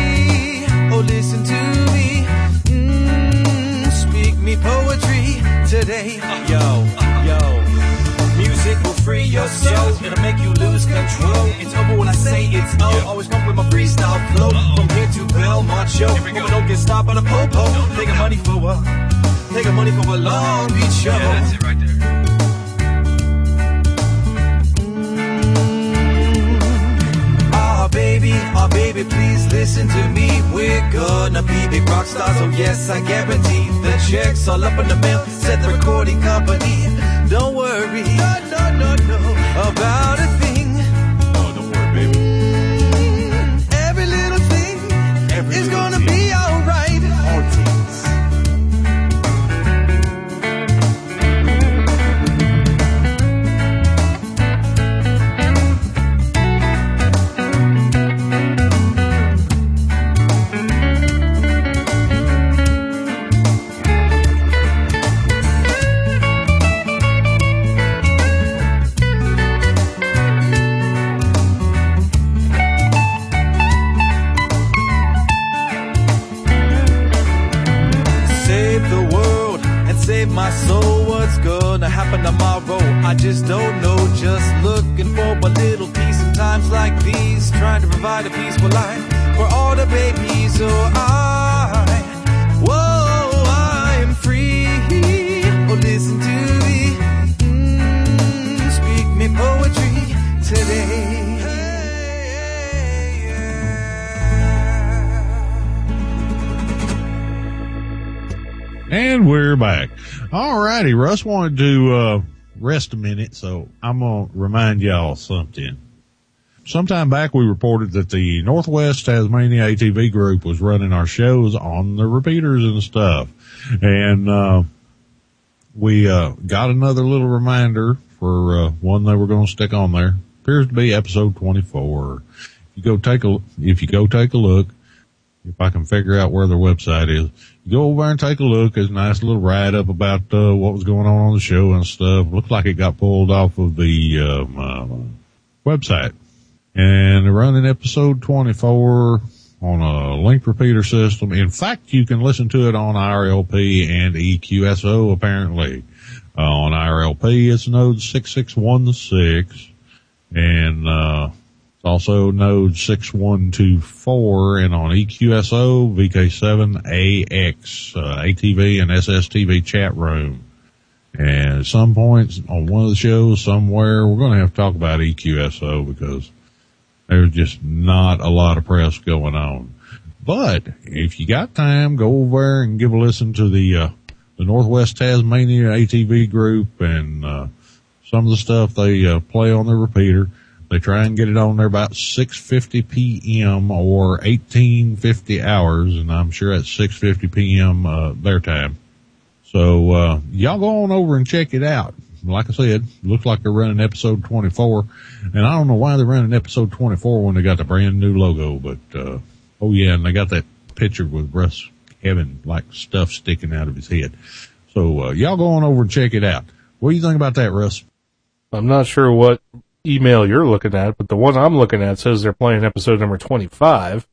Oh, listen to me, mm, speak me poetry today. Yo, yo, music will free your soul, it'll make you lose control. It's over when I say it's oh, always come with my freestyle flow. From here to Belmont show, we don't get stopped by the po-po. Take a money for a, take a money for a Long Beach show. Yeah, that's it right there. Baby, oh baby, please listen to me. We're gonna be big rock stars. Oh yes, I guarantee. The checks all up in the mail. Said the recording company. Don't worry, no, no, no, no about a thing. Oh, don't worry, baby. Mm, every little thing every is little gonna thing. Be alright. All things. I just don't know, just looking for a little peace in times like these, trying to provide a peaceful life for all the babies. So I, whoa, I am free. Oh, listen to me, mm, speak me poetry today. And we're back. All righty. Russ wanted to uh, rest a minute, so I'm going to remind y'all something. Sometime back, we reported that the Northwest Tasmania A T V group was running our shows on the repeaters and stuff. And uh, we uh, got another little reminder for uh, one they were going to stick on there. Appears to be episode twenty-four. If you go take a, if you go take a look, if I can figure out where their website is, go over and take a look. It's a nice little write-up about uh, what was going on on the show and stuff. Looks like it got pulled off of the um, uh, website. And they're running episode twenty-four on a link repeater system. In fact, you can listen to it on I R L P and E Q S O, apparently. Uh, on I R L P, it's node six six one six. And uh also node six one two four, and on E Q S O, V K seven A X, uh, A T V and S S T V chat room. And at some point on one of the shows somewhere, we're going to have to talk about E Q S O because there's just not a lot of press going on. But if you got time, go over and give a listen to the, uh, the Northwest Tasmania A T V group and, uh, some of the stuff they, uh, play on the repeater. They try and get it on there about six fifty p.m. or eighteen fifty hours, and I'm sure that's six fifty p.m. uh, their time. So uh, y'all go on over and check it out. Like I said, looks like they're running episode twenty-four, and I don't know why they're running episode twenty-four when they got the brand new logo, but uh, oh yeah, and they got that picture with Russ Kevin like stuff sticking out of his head. So uh, y'all go on over and check it out. What do you think about that, Russ? I'm not sure what email you're looking at, but the one I'm looking at says they're playing episode number twenty-five.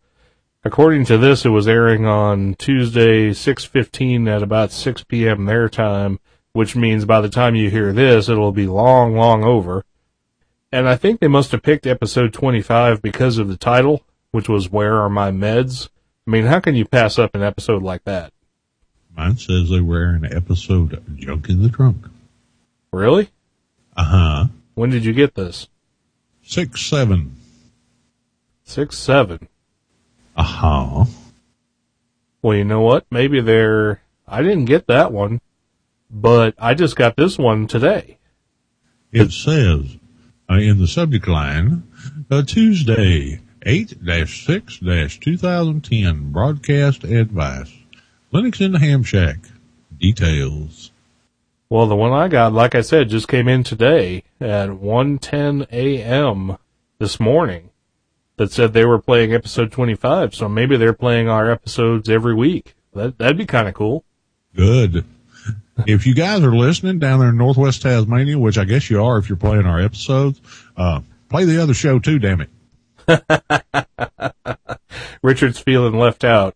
According to this, it was airing on Tuesday, six fifteen at about six p.m. their time, which means by the time you hear this, it'll be long, long over. And I think they must have picked episode twenty-five because of the title, which was Where Are My Meds? I mean, how can you pass up an episode like that? Mine says they were airing an episode of Junk in the Trunk. Really? Uh-huh. When did you get this? Six, seven. Six, seven. Uh-huh. Well, you know what? Maybe they're... I didn't get that one, but I just got this one today. It, it says uh, in the subject line, uh, Tuesday, eight dash six dash twenty ten, broadcast advice. Linux in the Ham Shack. Details. Well, the one I got, like I said, just came in today at one ten a.m. this morning that said they were playing episode twenty-five, so maybe they're playing our episodes every week. That, that'd be kind of cool. Good. If you guys are listening down there in Northwest Tasmania, which I guess you are if you're playing our episodes, uh, play the other show too, damn it. Richard's feeling left out.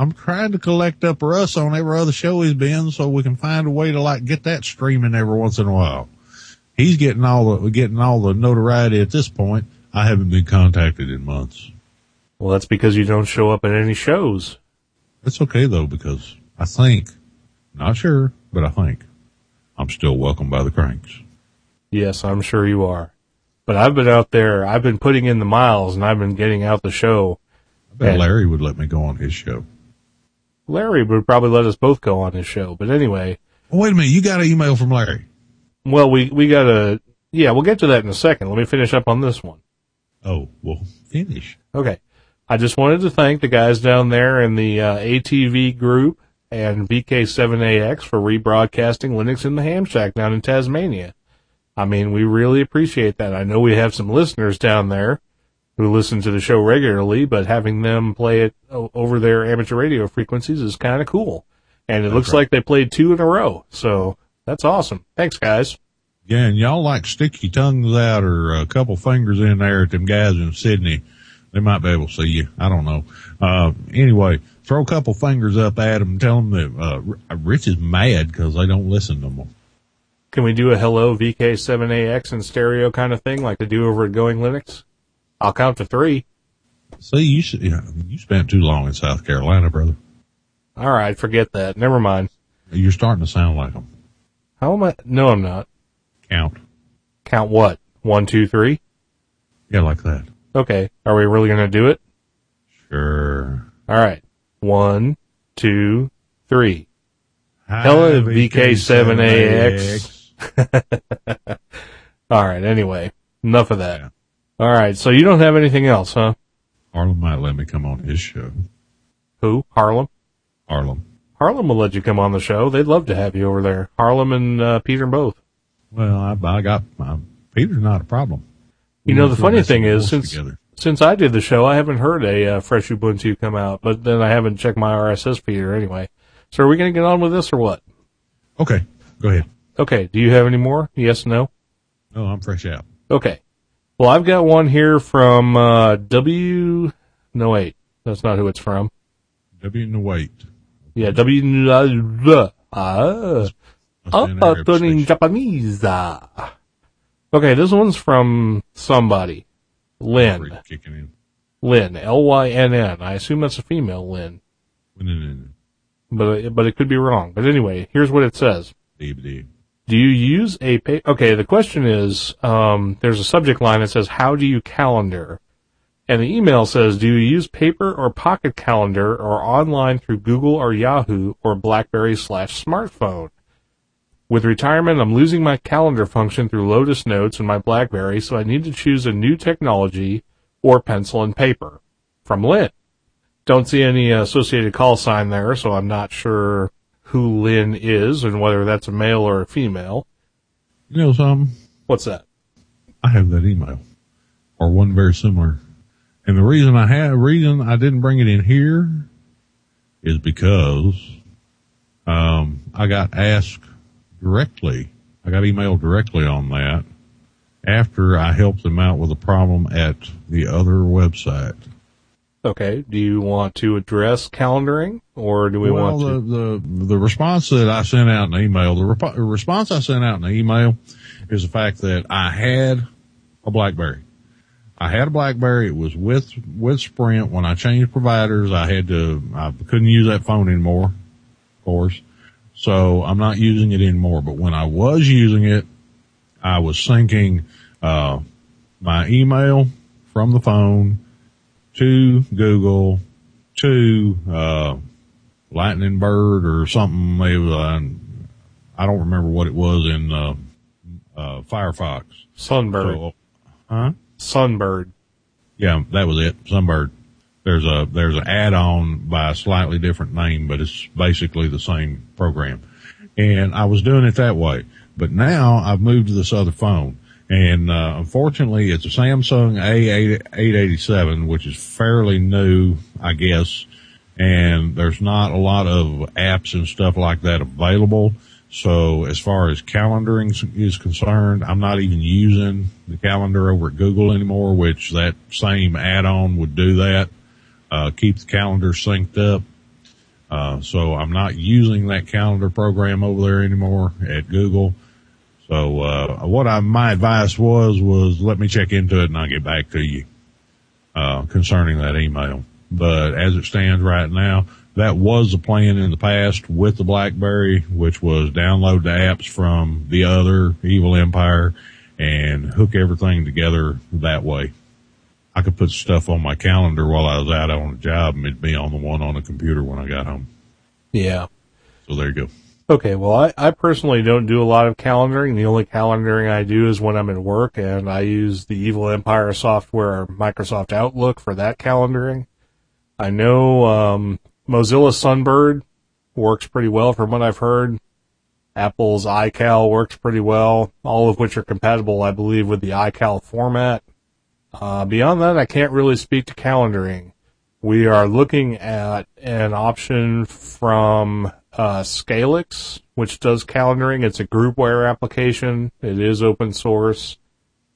I'm trying to collect up Russ on every other show he's been so we can find a way to like get that streaming every once in a while. He's getting all the, getting all the notoriety at this point. I haven't been contacted in months. Well, that's because you don't show up at any shows. That's okay though, because I think, not sure, but I think I'm still welcomed by the cranks. Yes, I'm sure you are, but I've been out there. I've been putting in the miles and I've been getting out the show. I bet and- Larry would let me go on his show. Larry would probably let us both go on his show. But anyway. Wait a minute. You got an email from Larry. Well, we, we got a, yeah, we'll get to that in a second. Let me finish up on this one. Oh, well, finish. Okay. I just wanted to thank the guys down there in the uh, A T V group and V K seven A X for rebroadcasting Linux in the Ham Shack down in Tasmania. I mean, we really appreciate that. I know we have some listeners down there who listen to the show regularly, but having them play it over their amateur radio frequencies is kind of cool. And it that's looks right. like they played two in a row. So that's awesome. Thanks, guys. Yeah, and y'all like stick your tongues out or a couple fingers in there at them guys in Sydney. They might be able to see you. I don't know. Uh, anyway, throw a couple fingers up at them and tell them that uh, Rich is mad because they don't listen no more. Can we do a hello V K seven A X in stereo kind of thing like they do over at Going Linux? I'll count to three. See, you should, you know, you spent too long in South Carolina, brother. All right, forget that. Never mind. You're starting to sound like them. How am I? No, I'm not. Count. Count what? One, two, three? Yeah, like that. Okay. Are we really going to do it? Sure. All right. One, two, three. Hi, hello, V K seven A X. All right. Anyway, enough of that. Yeah. All right. So you don't have anything else, huh? Harlem might let me come on his show. Who? Harlem? Harlem. Harlem will let you come on the show. They'd love to have you over there. Harlem and uh, Peter both. Well, I, I got my, Peter's not a problem. You know, the funny thing is, since together. since I did the show, I haven't heard a uh, fresh Ubuntu come out, but then I haven't checked my R S S feeder anyway. So are we going to get on with this or what? Okay, go ahead. Okay, do you have any more? Yes, no? No, I'm fresh out. Okay. Well, I've got one here from uh, W... No, wait. That's not who it's from. W zero eight. Yeah, W... Uh, uh, uh, in Japanese. Okay, this one's from somebody. Lynn. Lynn, L Y N N. I assume that's a female Lynn. Lynn. But but it could be wrong. But anyway, here's what it says. D B D. Do you use a pa- Okay, the question is, um, there's a subject line that says, how do you calendar? And the email says, do you use paper or pocket calendar or online through Google or Yahoo or BlackBerry slash smartphone? With retirement, I'm losing my calendar function through Lotus Notes and my BlackBerry, so I need to choose a new technology or pencil and paper. From Lynn. Don't see any associated call sign there, so I'm not sure who Lynn is and whether that's a male or a female. You know something? What's that? I have that email, or one very similar. And the reason I have, reason I didn't bring it in here is because um, I got asked directly. I got emailed directly on that after I helped them out with a problem at the other website. Okay. Do you want to address calendaring, or do we well, want to? Well, the, the the response that I sent out in the email, the rep- response I sent out in the email, is the fact that I had a BlackBerry. I had a BlackBerry. It was with with Sprint. When I changed providers, I had to. I couldn't use that phone anymore, of course. So I'm not using it anymore. But when I was using it, I was syncing uh, my email from the phone to Google, to uh, Lightning Bird or something. It was, uh, I don't remember what it was in uh, uh, Firefox. Sunbird. So, huh? Sunbird. Yeah, that was it. Sunbird. There's a there's an add-on by a slightly different name, but it's basically the same program. And I was doing it that way. But now I've moved to this other phone. And, uh, unfortunately, it's a Samsung A eight eighty-seven, which is fairly new, I guess. And there's not a lot of apps and stuff like that available. So as far as calendaring is concerned, I'm not even using the calendar over at Google anymore, which that same add-on would do that, uh, keep the calendar synced up. Uh, so I'm not using that calendar program over there anymore at Google. So, uh, what I, my advice was, was let me check into it and I'll get back to you, uh, concerning that email. But as it stands right now, that was the plan in the past with the BlackBerry, which was download the apps from the other evil empire and hook everything together that way. I could put stuff on my calendar while I was out on a job and it'd be on the one on the computer when I got home. Yeah. So there you go. Okay, well, I, I personally don't do a lot of calendaring. The only calendaring I do is when I'm at work, and I use the Evil Empire software, Microsoft Outlook, for that calendaring. I know um, Mozilla Sunbird works pretty well from what I've heard. Apple's iCal works pretty well, all of which are compatible, I believe, with the iCal format. Uh, beyond that, I can't really speak to calendaring. We are looking at an option from... Uh, Scalix, which does calendaring. It's a groupware application. It is open source.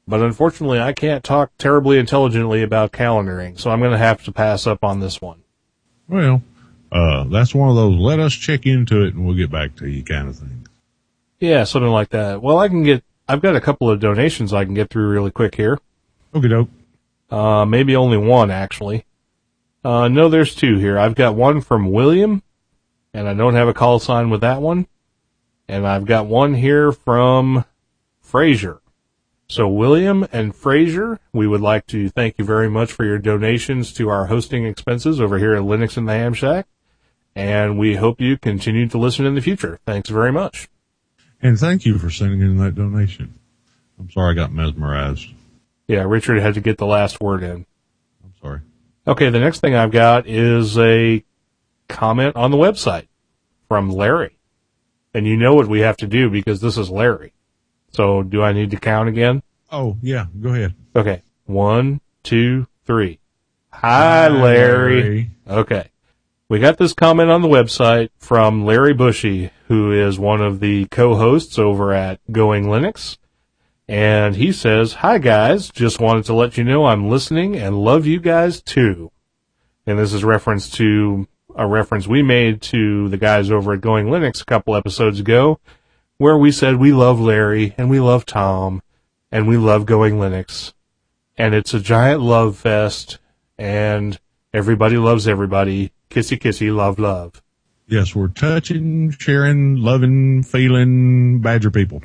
But unfortunately, I can't talk terribly intelligently about calendaring, so I'm going to have to pass up on this one. Well, uh, that's one of those let us check into it and we'll get back to you kind of thing. Yeah, something like that. Well, I can get, I've got a couple of donations I can get through really quick here. Okie doke. Uh, maybe only one, actually. Uh, no, there's two here. I've got one from William, and I don't have a call sign with that one. And I've got one here from Fraser. So William and Fraser, we would like to thank you very much for your donations to our hosting expenses over here at Linux in the Ham Shack. And we hope you continue to listen in the future. Thanks very much. And thank you for sending in that donation. I'm sorry I got mesmerized. Yeah, Richard had to get the last word in. I'm sorry. Okay, the next thing I've got is a comment on the website from Larry. And you know what we have to do because this is Larry. So do I need to count again? Oh, yeah, go ahead. Okay, one, two, three. Hi, Hi Larry. Larry. Okay. We got this comment on the website from Larry Bushy, who is one of the co-hosts over at Going Linux. And he says, hi, guys. Just wanted to let you know I'm listening and love you guys, too. And this is reference to a reference we made to the guys over at Going Linux a couple episodes ago, where we said we love Larry and we love Tom and we love Going Linux. And it's a giant love fest and everybody loves everybody. Kissy, kissy, love, love. Yes, we're touching, sharing, loving, feeling, badger people.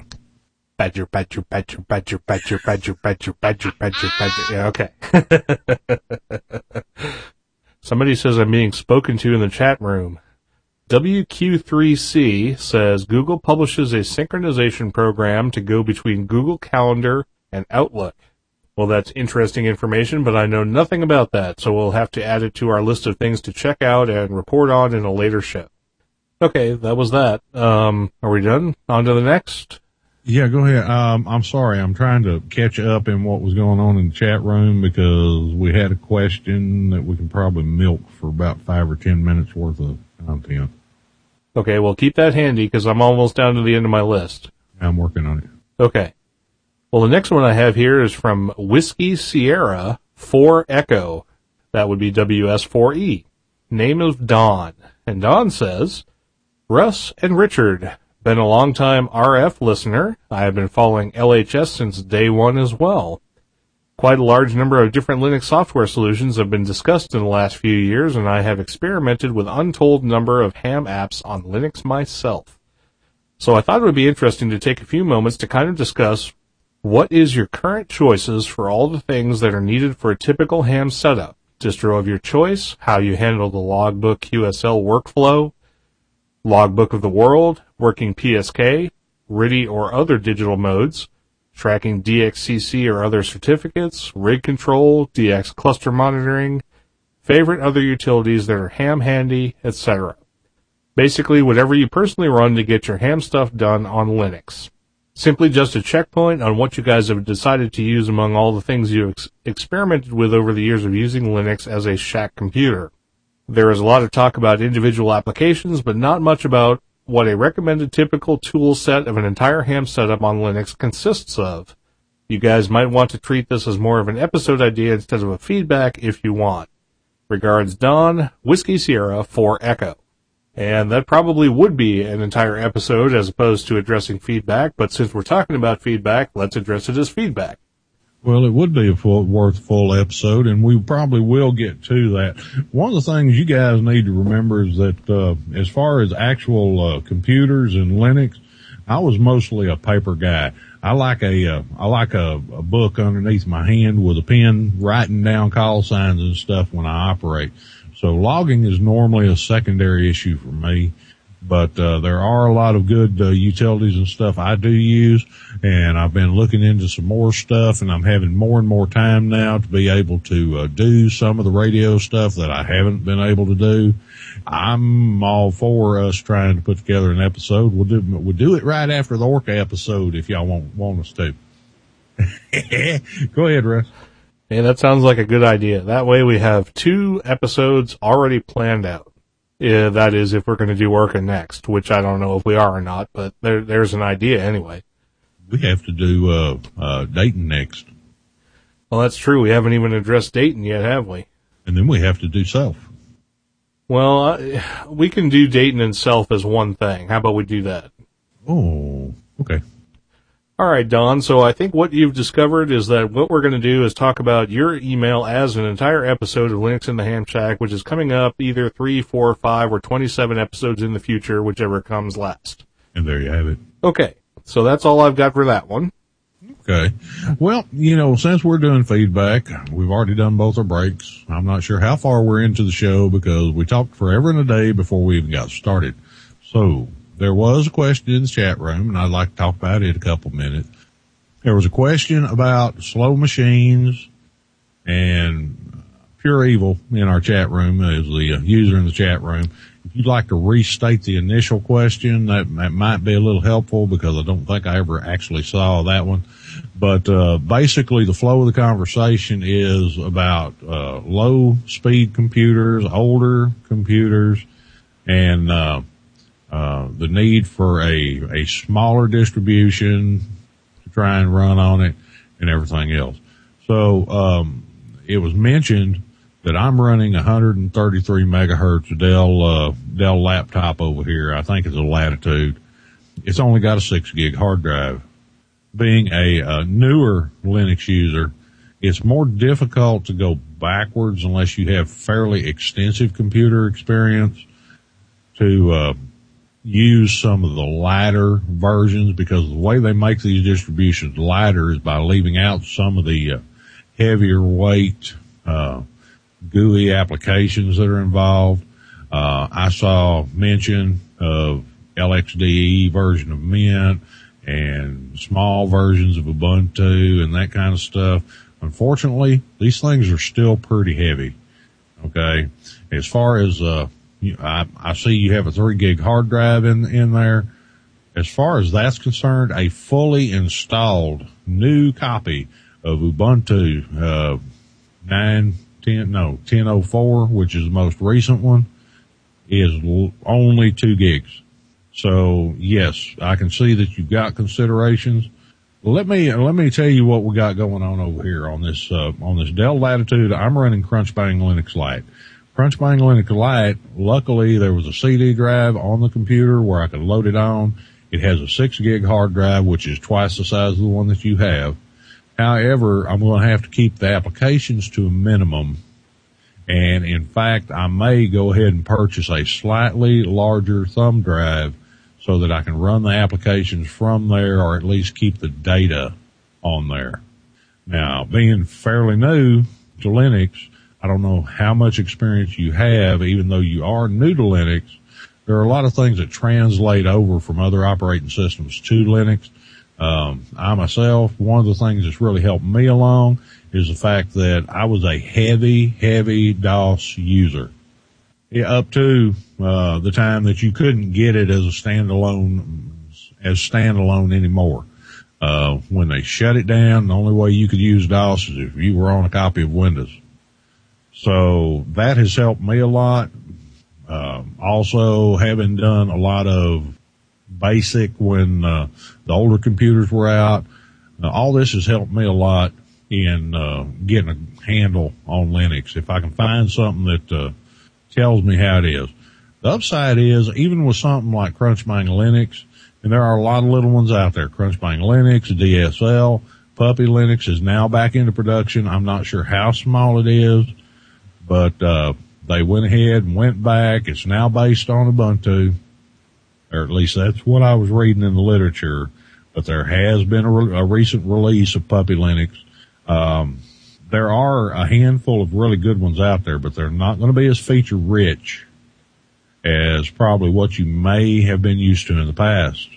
Badger, badger, badger, badger, badger, badger, badger, badger, badger, badger. Yeah, okay. Somebody says I'm being spoken to in the chat room. W Q three C says Google publishes a synchronization program to go between Google Calendar and Outlook. Well, that's interesting information, but I know nothing about that, so we'll have to add it to our list of things to check out and report on in a later show. Okay, that was that. Um, are we done? On to the next? Yeah, go ahead. Um, I'm sorry. I'm trying to catch up in what was going on in the chat room because we had a question that we can probably milk for about five or ten minutes worth of content. Okay, well, keep that handy because I'm almost down to the end of my list. I'm working on it. Okay. Well, the next one I have here is from Whiskey Sierra four Echo. That would be W S four E. Name of Don. And Don says, Russ and Richard, been a long-time R F listener. I have been following L H S since day one as well. Quite a large number of different Linux software solutions have been discussed in the last few years, and I have experimented with untold number of ham apps on Linux myself. So I thought it would be interesting to take a few moments to kind of discuss what is your current choices for all the things that are needed for a typical ham setup, distro of your choice, how you handle the logbook Q S L workflow, logbook of the world, working P S K, R I D I or other digital modes, tracking D X C C or other certificates, rig control, D X cluster monitoring, favorite other utilities that are ham handy, et cetera. Basically, whatever you personally run to get your ham stuff done on Linux. Simply just a checkpoint on what you guys have decided to use among all the things you ex- experimented with over the years of using Linux as a shack computer. There is a lot of talk about individual applications, but not much about what a recommended typical tool set of an entire ham setup on Linux consists of. You guys might want to treat this as more of an episode idea instead of a feedback if you want. Regards, Don, Whiskey Sierra, four Echo. And that probably would be an entire episode as opposed to addressing feedback, but since we're talking about feedback, let's address it as feedback. Well, it would be a full, worth full episode, and we probably will get to that. One of the things you guys need to remember is that uh, as far as actual uh, computers and Linux, I was mostly a paper guy. I like a uh, I like a, a book underneath my hand with a pen writing down call signs and stuff when I operate. So logging is normally a secondary issue for me, but uh, there are a lot of good uh, utilities and stuff I do use, and I've been looking into some more stuff, and I'm having more and more time now to be able to uh, do some of the radio stuff that I haven't been able to do. I'm all for us trying to put together an episode. We'll do, we'll do it right after the Orca episode if y'all want, want us to. Go ahead, Russ. Yeah, that sounds like a good idea. That way we have two episodes already planned out. Yeah, that is if we're going to do Orca next, which I don't know if we are or not, but there, there's an idea anyway. We have to do uh, uh, Dayton next. Well, that's true. We haven't even addressed Dayton yet, have we? And then we have to do Self. Well, I, we can do Dayton and Self as one thing. How about we do that? Oh, Okay. All right, Don. So I think what you've discovered is that what we're going to do is talk about your email as an entire episode of Linux in the Ham Shack, which is coming up either three, four, five, or twenty-seven episodes in the future, whichever comes last. And there you have it. Okay. So that's all I've got for that one. Okay. Well, you know, since we're doing feedback, we've already done both our breaks. I'm not sure how far we're into the show because we talked forever and a day before we even got started. So there was a question in the chat room, and I'd like to talk about it in a couple minutes. There was a question about slow machines and pure evil in our chat room as the user in the chat room. If you'd like to restate the initial question, that, that might be a little helpful because I don't think I ever actually saw that one. But uh, basically, the flow of the conversation is about uh, low-speed computers, older computers, and uh, uh, the need for a, a smaller distribution to try and run on it and everything else. So um, it was mentioned that I'm running one thirty-three megahertz Dell, uh, Dell laptop over here. I think it's a Latitude. It's only got a six gig hard drive. Being a, a newer Linux user, it's more difficult to go backwards unless you have fairly extensive computer experience to, uh, use some of the lighter versions, because the way they make these distributions lighter is by leaving out some of the uh, heavier weight, uh, G U I applications that are involved. Uh, I saw mention of L X D E version of Mint and small versions of Ubuntu and that kind of stuff. Unfortunately, these things are still pretty heavy. Okay. As far as, uh, I, I see you have a three gig hard drive in, in there. As far as that's concerned, a fully installed new copy of Ubuntu, uh, nine, no, ten oh four, which is the most recent one, is l- only two gigs. So yes, I can see that you've got considerations. Let me, let me tell you what we got going on over here on this, uh, on this Dell Latitude. I'm running Crunchbang Linux Lite. Crunchbang Linux Lite, luckily there was a C D drive on the computer where I could load it on. It has a six gig hard drive, which is twice the size of the one that you have. However, I'm going to have to keep the applications to a minimum. And in fact, I may go ahead and purchase a slightly larger thumb drive so that I can run the applications from there, or at least keep the data on there. Now, being fairly new to Linux, I don't know how much experience you have, even though you are new to Linux. There are a lot of things that translate over from other operating systems to Linux. Um, I myself, one of the things that's really helped me along is the fact that I was a heavy, heavy DOS user. Yeah, up to, uh, the time that you couldn't get it as a standalone, as standalone anymore. Uh, when they shut it down, the only way you could use DOS is if you were on a copy of Windows. So that has helped me a lot. Um, also having done a lot of basic when uh, the older computers were out. Uh, all this has helped me a lot in uh, getting a handle on Linux. If I can find something that uh, tells me how it is. The upside is, even with something like Crunchbang Linux, and there are a lot of little ones out there, Crunchbang Linux, D S L, Puppy Linux is now back into production. I'm not sure how small it is, but uh, they went ahead and went back. It's now based on Ubuntu. Or at least that's what I was reading in the literature, but there has been a, re- a recent release of Puppy Linux. Um, there are a handful of really good ones out there, but they're not going to be as feature rich as probably what you may have been used to in the past.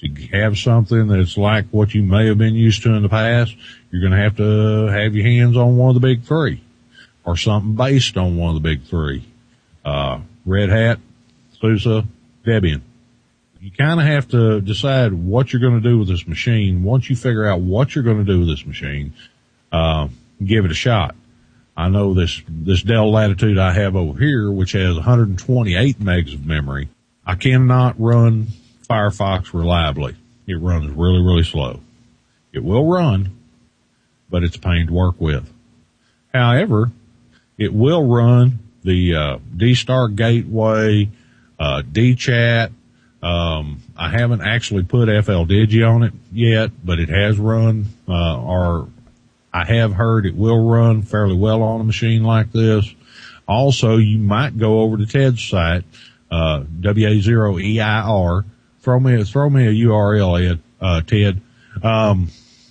To have something that's like what you may have been used to in the past, you're going to have to have your hands on one of the big three or something based on one of the big three. Uh, Red Hat, SUSE, Debian. You kind of have to decide what you're going to do with this machine. Once you figure out what you're going to do with this machine, uh, give it a shot. I know this, this Dell Latitude I have over here, which has one twenty-eight megs of memory, I cannot run Firefox reliably. It runs really, really slow. It will run, but it's a pain to work with. However, it will run the, uh, DStar Gateway, uh, DChat, Um, I haven't actually put F L Digi on it yet, but it has run, uh, or I have heard it will run fairly well on a machine like this. Also, you might go over to Ted's site, uh, W A zero E I R. Throw me, throw me a U R L, Ed, uh, Ted. Um,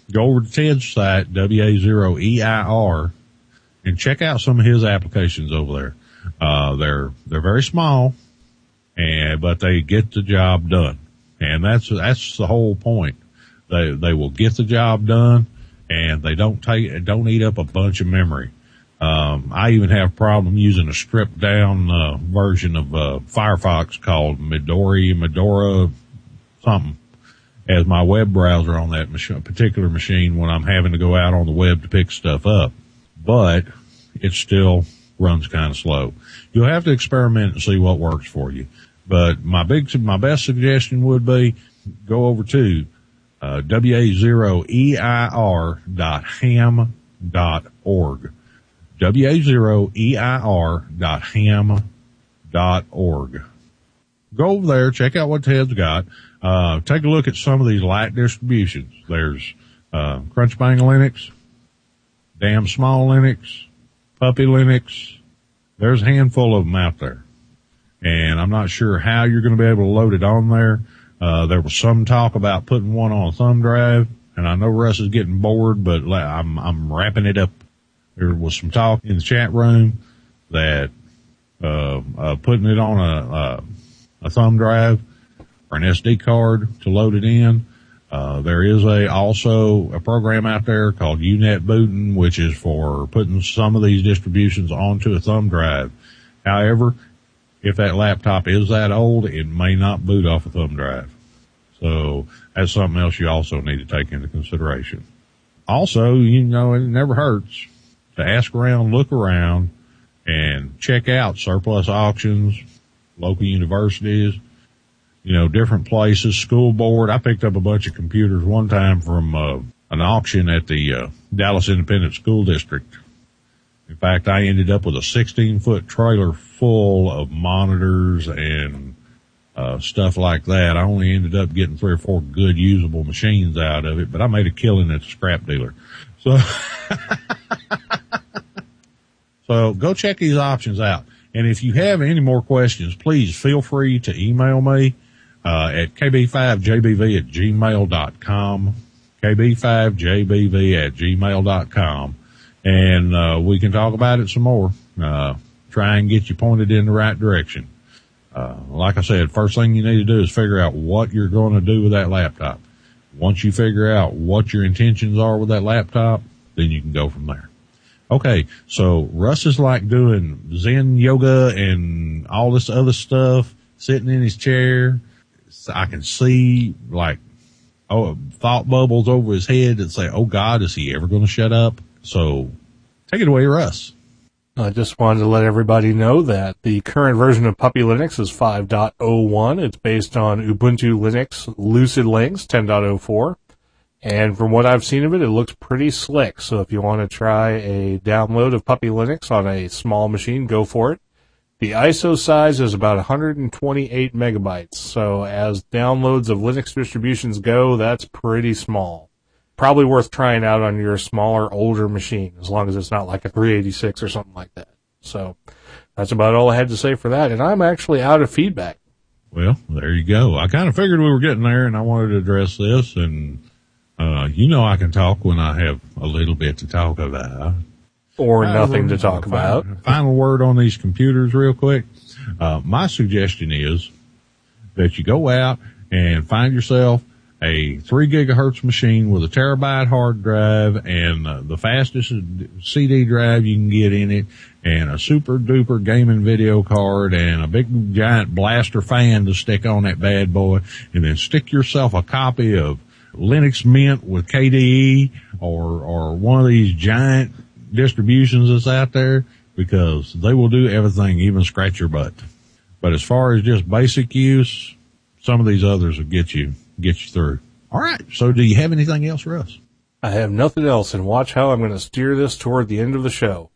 go over to Ted's site, W A zero E I R, and check out some of his applications over there. Uh, they're, they're very small, and, but they get the job done. And that's, that's the whole point. They, they will get the job done, and they don't take, don't eat up a bunch of memory. Um, I even have a problem using a stripped down, uh, version of, uh, Firefox called Midori, Medora something as my web browser on that mach- particular machine when I'm having to go out on the web to pick stuff up. But it still runs kind of slow. You'll have to experiment and see what works for you. But my big, my best suggestion would be go over to, uh, W A zero E I R dot ham dot org. W A zero E I R dot ham dot org. Go over there, check out what Ted's got. Uh, take a look at some of these light distributions. There's, uh, Crunchbang Linux, Damn Small Linux, Puppy Linux. There's a handful of them out there. And I'm not sure how you're going to be able to load it on there. Uh, there was some talk about putting one on a thumb drive, and I know Russ is getting bored, but I'm, I'm wrapping it up. There was some talk in the chat room that uh, uh putting it on a uh, a thumb drive or an S D card to load it in. Uh there is a also a program out there called U net Bootin', which is for putting some of these distributions onto a thumb drive. However, if that laptop is that old, it may not boot off a thumb drive. So that's something else you also need to take into consideration. Also, you know, it never hurts to ask around, look around, and check out surplus auctions, local universities, you know, different places, school board. I picked up a bunch of computers one time from uh, an auction at the uh, Dallas Independent School District. In fact, I ended up with a sixteen-foot trailer full of monitors and uh, stuff like that. I only ended up getting three or four good usable machines out of it, but I made a killing at the scrap dealer. So... So go check these options out. And if you have any more questions, please feel free to email me uh, at K B five J B V at gmail dot com, K B five J B V at gmail dot com, and uh, we can talk about it some more. Uh, try and get you pointed in the right direction. Uh, like I said, first thing you need to do is figure out what you're going to do with that laptop. Once you figure out what your intentions are with that laptop, then you can go from there. Okay, so Russ is like doing Zen yoga and all this other stuff, sitting in his chair. So I can see like oh, thought bubbles over his head and say, oh, God, is he ever going to shut up? So take it away, Russ. I just wanted to let everybody know that the current version of Puppy Linux is five point oh one. It's based on Ubuntu Linux Lucid Links ten point oh four. And from what I've seen of it, it looks pretty slick. So if you want to try a download of Puppy Linux on a small machine, go for it. The I S O size is about one hundred twenty-eight megabytes. So as downloads of Linux distributions go, that's pretty small. Probably worth trying out on your smaller, older machine, as long as it's not like a three eighty-six or something like that. So that's about all I had to say for that. And I'm actually out of feedback. Well, there you go. I kind of figured we were getting there, and I wanted to address this and... Uh, you know, I can talk when I have a little bit to talk about. Or nothing to talk about. Final word on these computers real quick. Uh, my suggestion is that you go out and find yourself a three gigahertz machine with a terabyte hard drive and uh, the fastest C D drive you can get in it and a super duper gaming video card and a big giant blaster fan to stick on that bad boy, and then stick yourself a copy of Linux Mint with K D E or, or one of these giant distributions that's out there, because they will do everything, even scratch your butt. But as far as just basic use, some of these others will get you, get you through. All right. So do you have anything else, Russ? I have nothing else, and watch how I'm going to steer this toward the end of the show.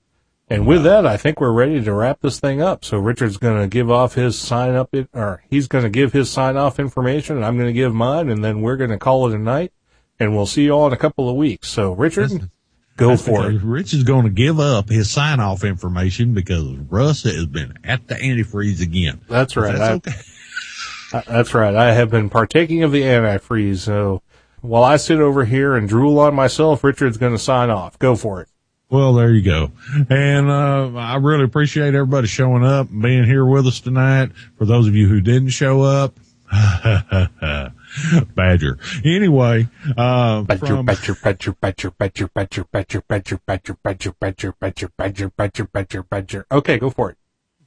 And with that, I think we're ready to wrap this thing up. So Richard's going to give off his sign up, it, or he's going to give his sign off information, and I'm going to give mine, and then we're going to call it a night, and we'll see you all in a couple of weeks. So Richard, that's, go that's for it. Rich is going to give up his sign off information because Russ has been at the antifreeze again. That's right. That's I, okay. I, that's right. I have been partaking of the antifreeze. So while I sit over here and drool on myself, Richard's going to sign off. Go for it. Well, there you go. And, uh, I really appreciate everybody showing up and being here with us tonight. For those of you who didn't show up, Badger. Anyway, uh, Badger, Badger, Badger, Badger, Badger, Badger, Badger, Badger, Badger, Badger, Badger, Badger, Badger, Badger, Badger, Badger. Okay, go for it.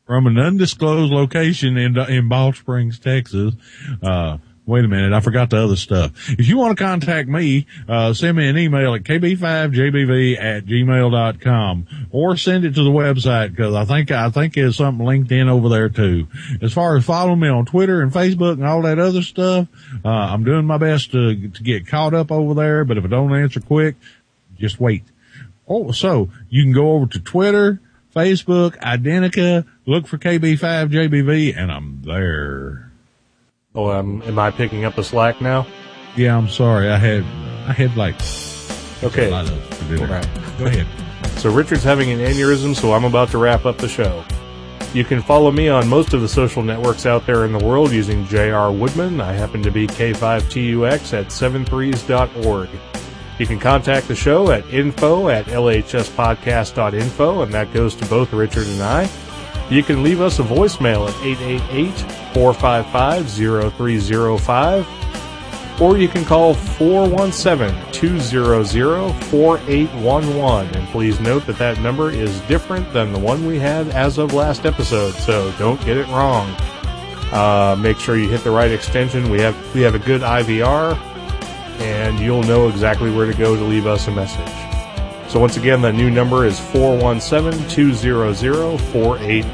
From an undisclosed location in, in Ball Springs, Texas, uh, wait a minute, I forgot the other stuff. If you want to contact me, uh, send me an email at k b five j b v at gmail dot com or send it to the website because I think, I think there's something linked in over there too. As far as following me on Twitter and Facebook and all that other stuff, uh, I'm doing my best to, to get caught up over there, but if I don't answer quick, just wait. Oh, so you can go over to Twitter, Facebook, Identica, look for K B five J B V and I'm there. Oh, um, am I picking up the slack now? Yeah, I'm sorry. I had, I had like, okay. All right. Go ahead. So Richard's having an aneurysm, so I'm about to wrap up the show. You can follow me on most of the social networks out there in the world using J R Woodman. I happen to be K five T U X at seven threes dot org. You can contact the show at info at l h s podcast dot info, and that goes to both Richard and I. You can leave us a voicemail at eight eight eight, four five five, zero three zero five, or you can call four one seven, two zero zero, four eight one one. And please note that that number is different than the one we had as of last episode, so don't get it wrong. Uh, make sure you hit the right extension. We have, we have a good I V R, and you'll know exactly where to go to leave us a message. So once again, the new number is four one seven, two zero zero, four eight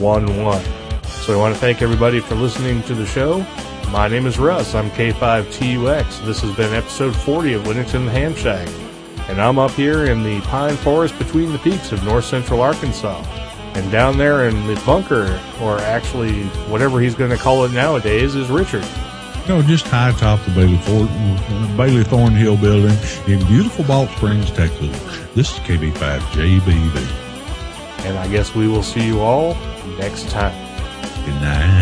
one one. So I want to thank everybody for listening to the show. My name is Russ. I'm K five T U X. This has been episode forty of Linux in the Ham Shack. And I'm up here in the pine forest between the peaks of north central Arkansas. And down there in the bunker, or actually whatever he's going to call it nowadays, is Richard. No, just high atop the Bailey, Fort, Bailey Thornhill building in beautiful Ball Springs, Texas. This is K B five J B V. And I guess we will see you all next time. Good night.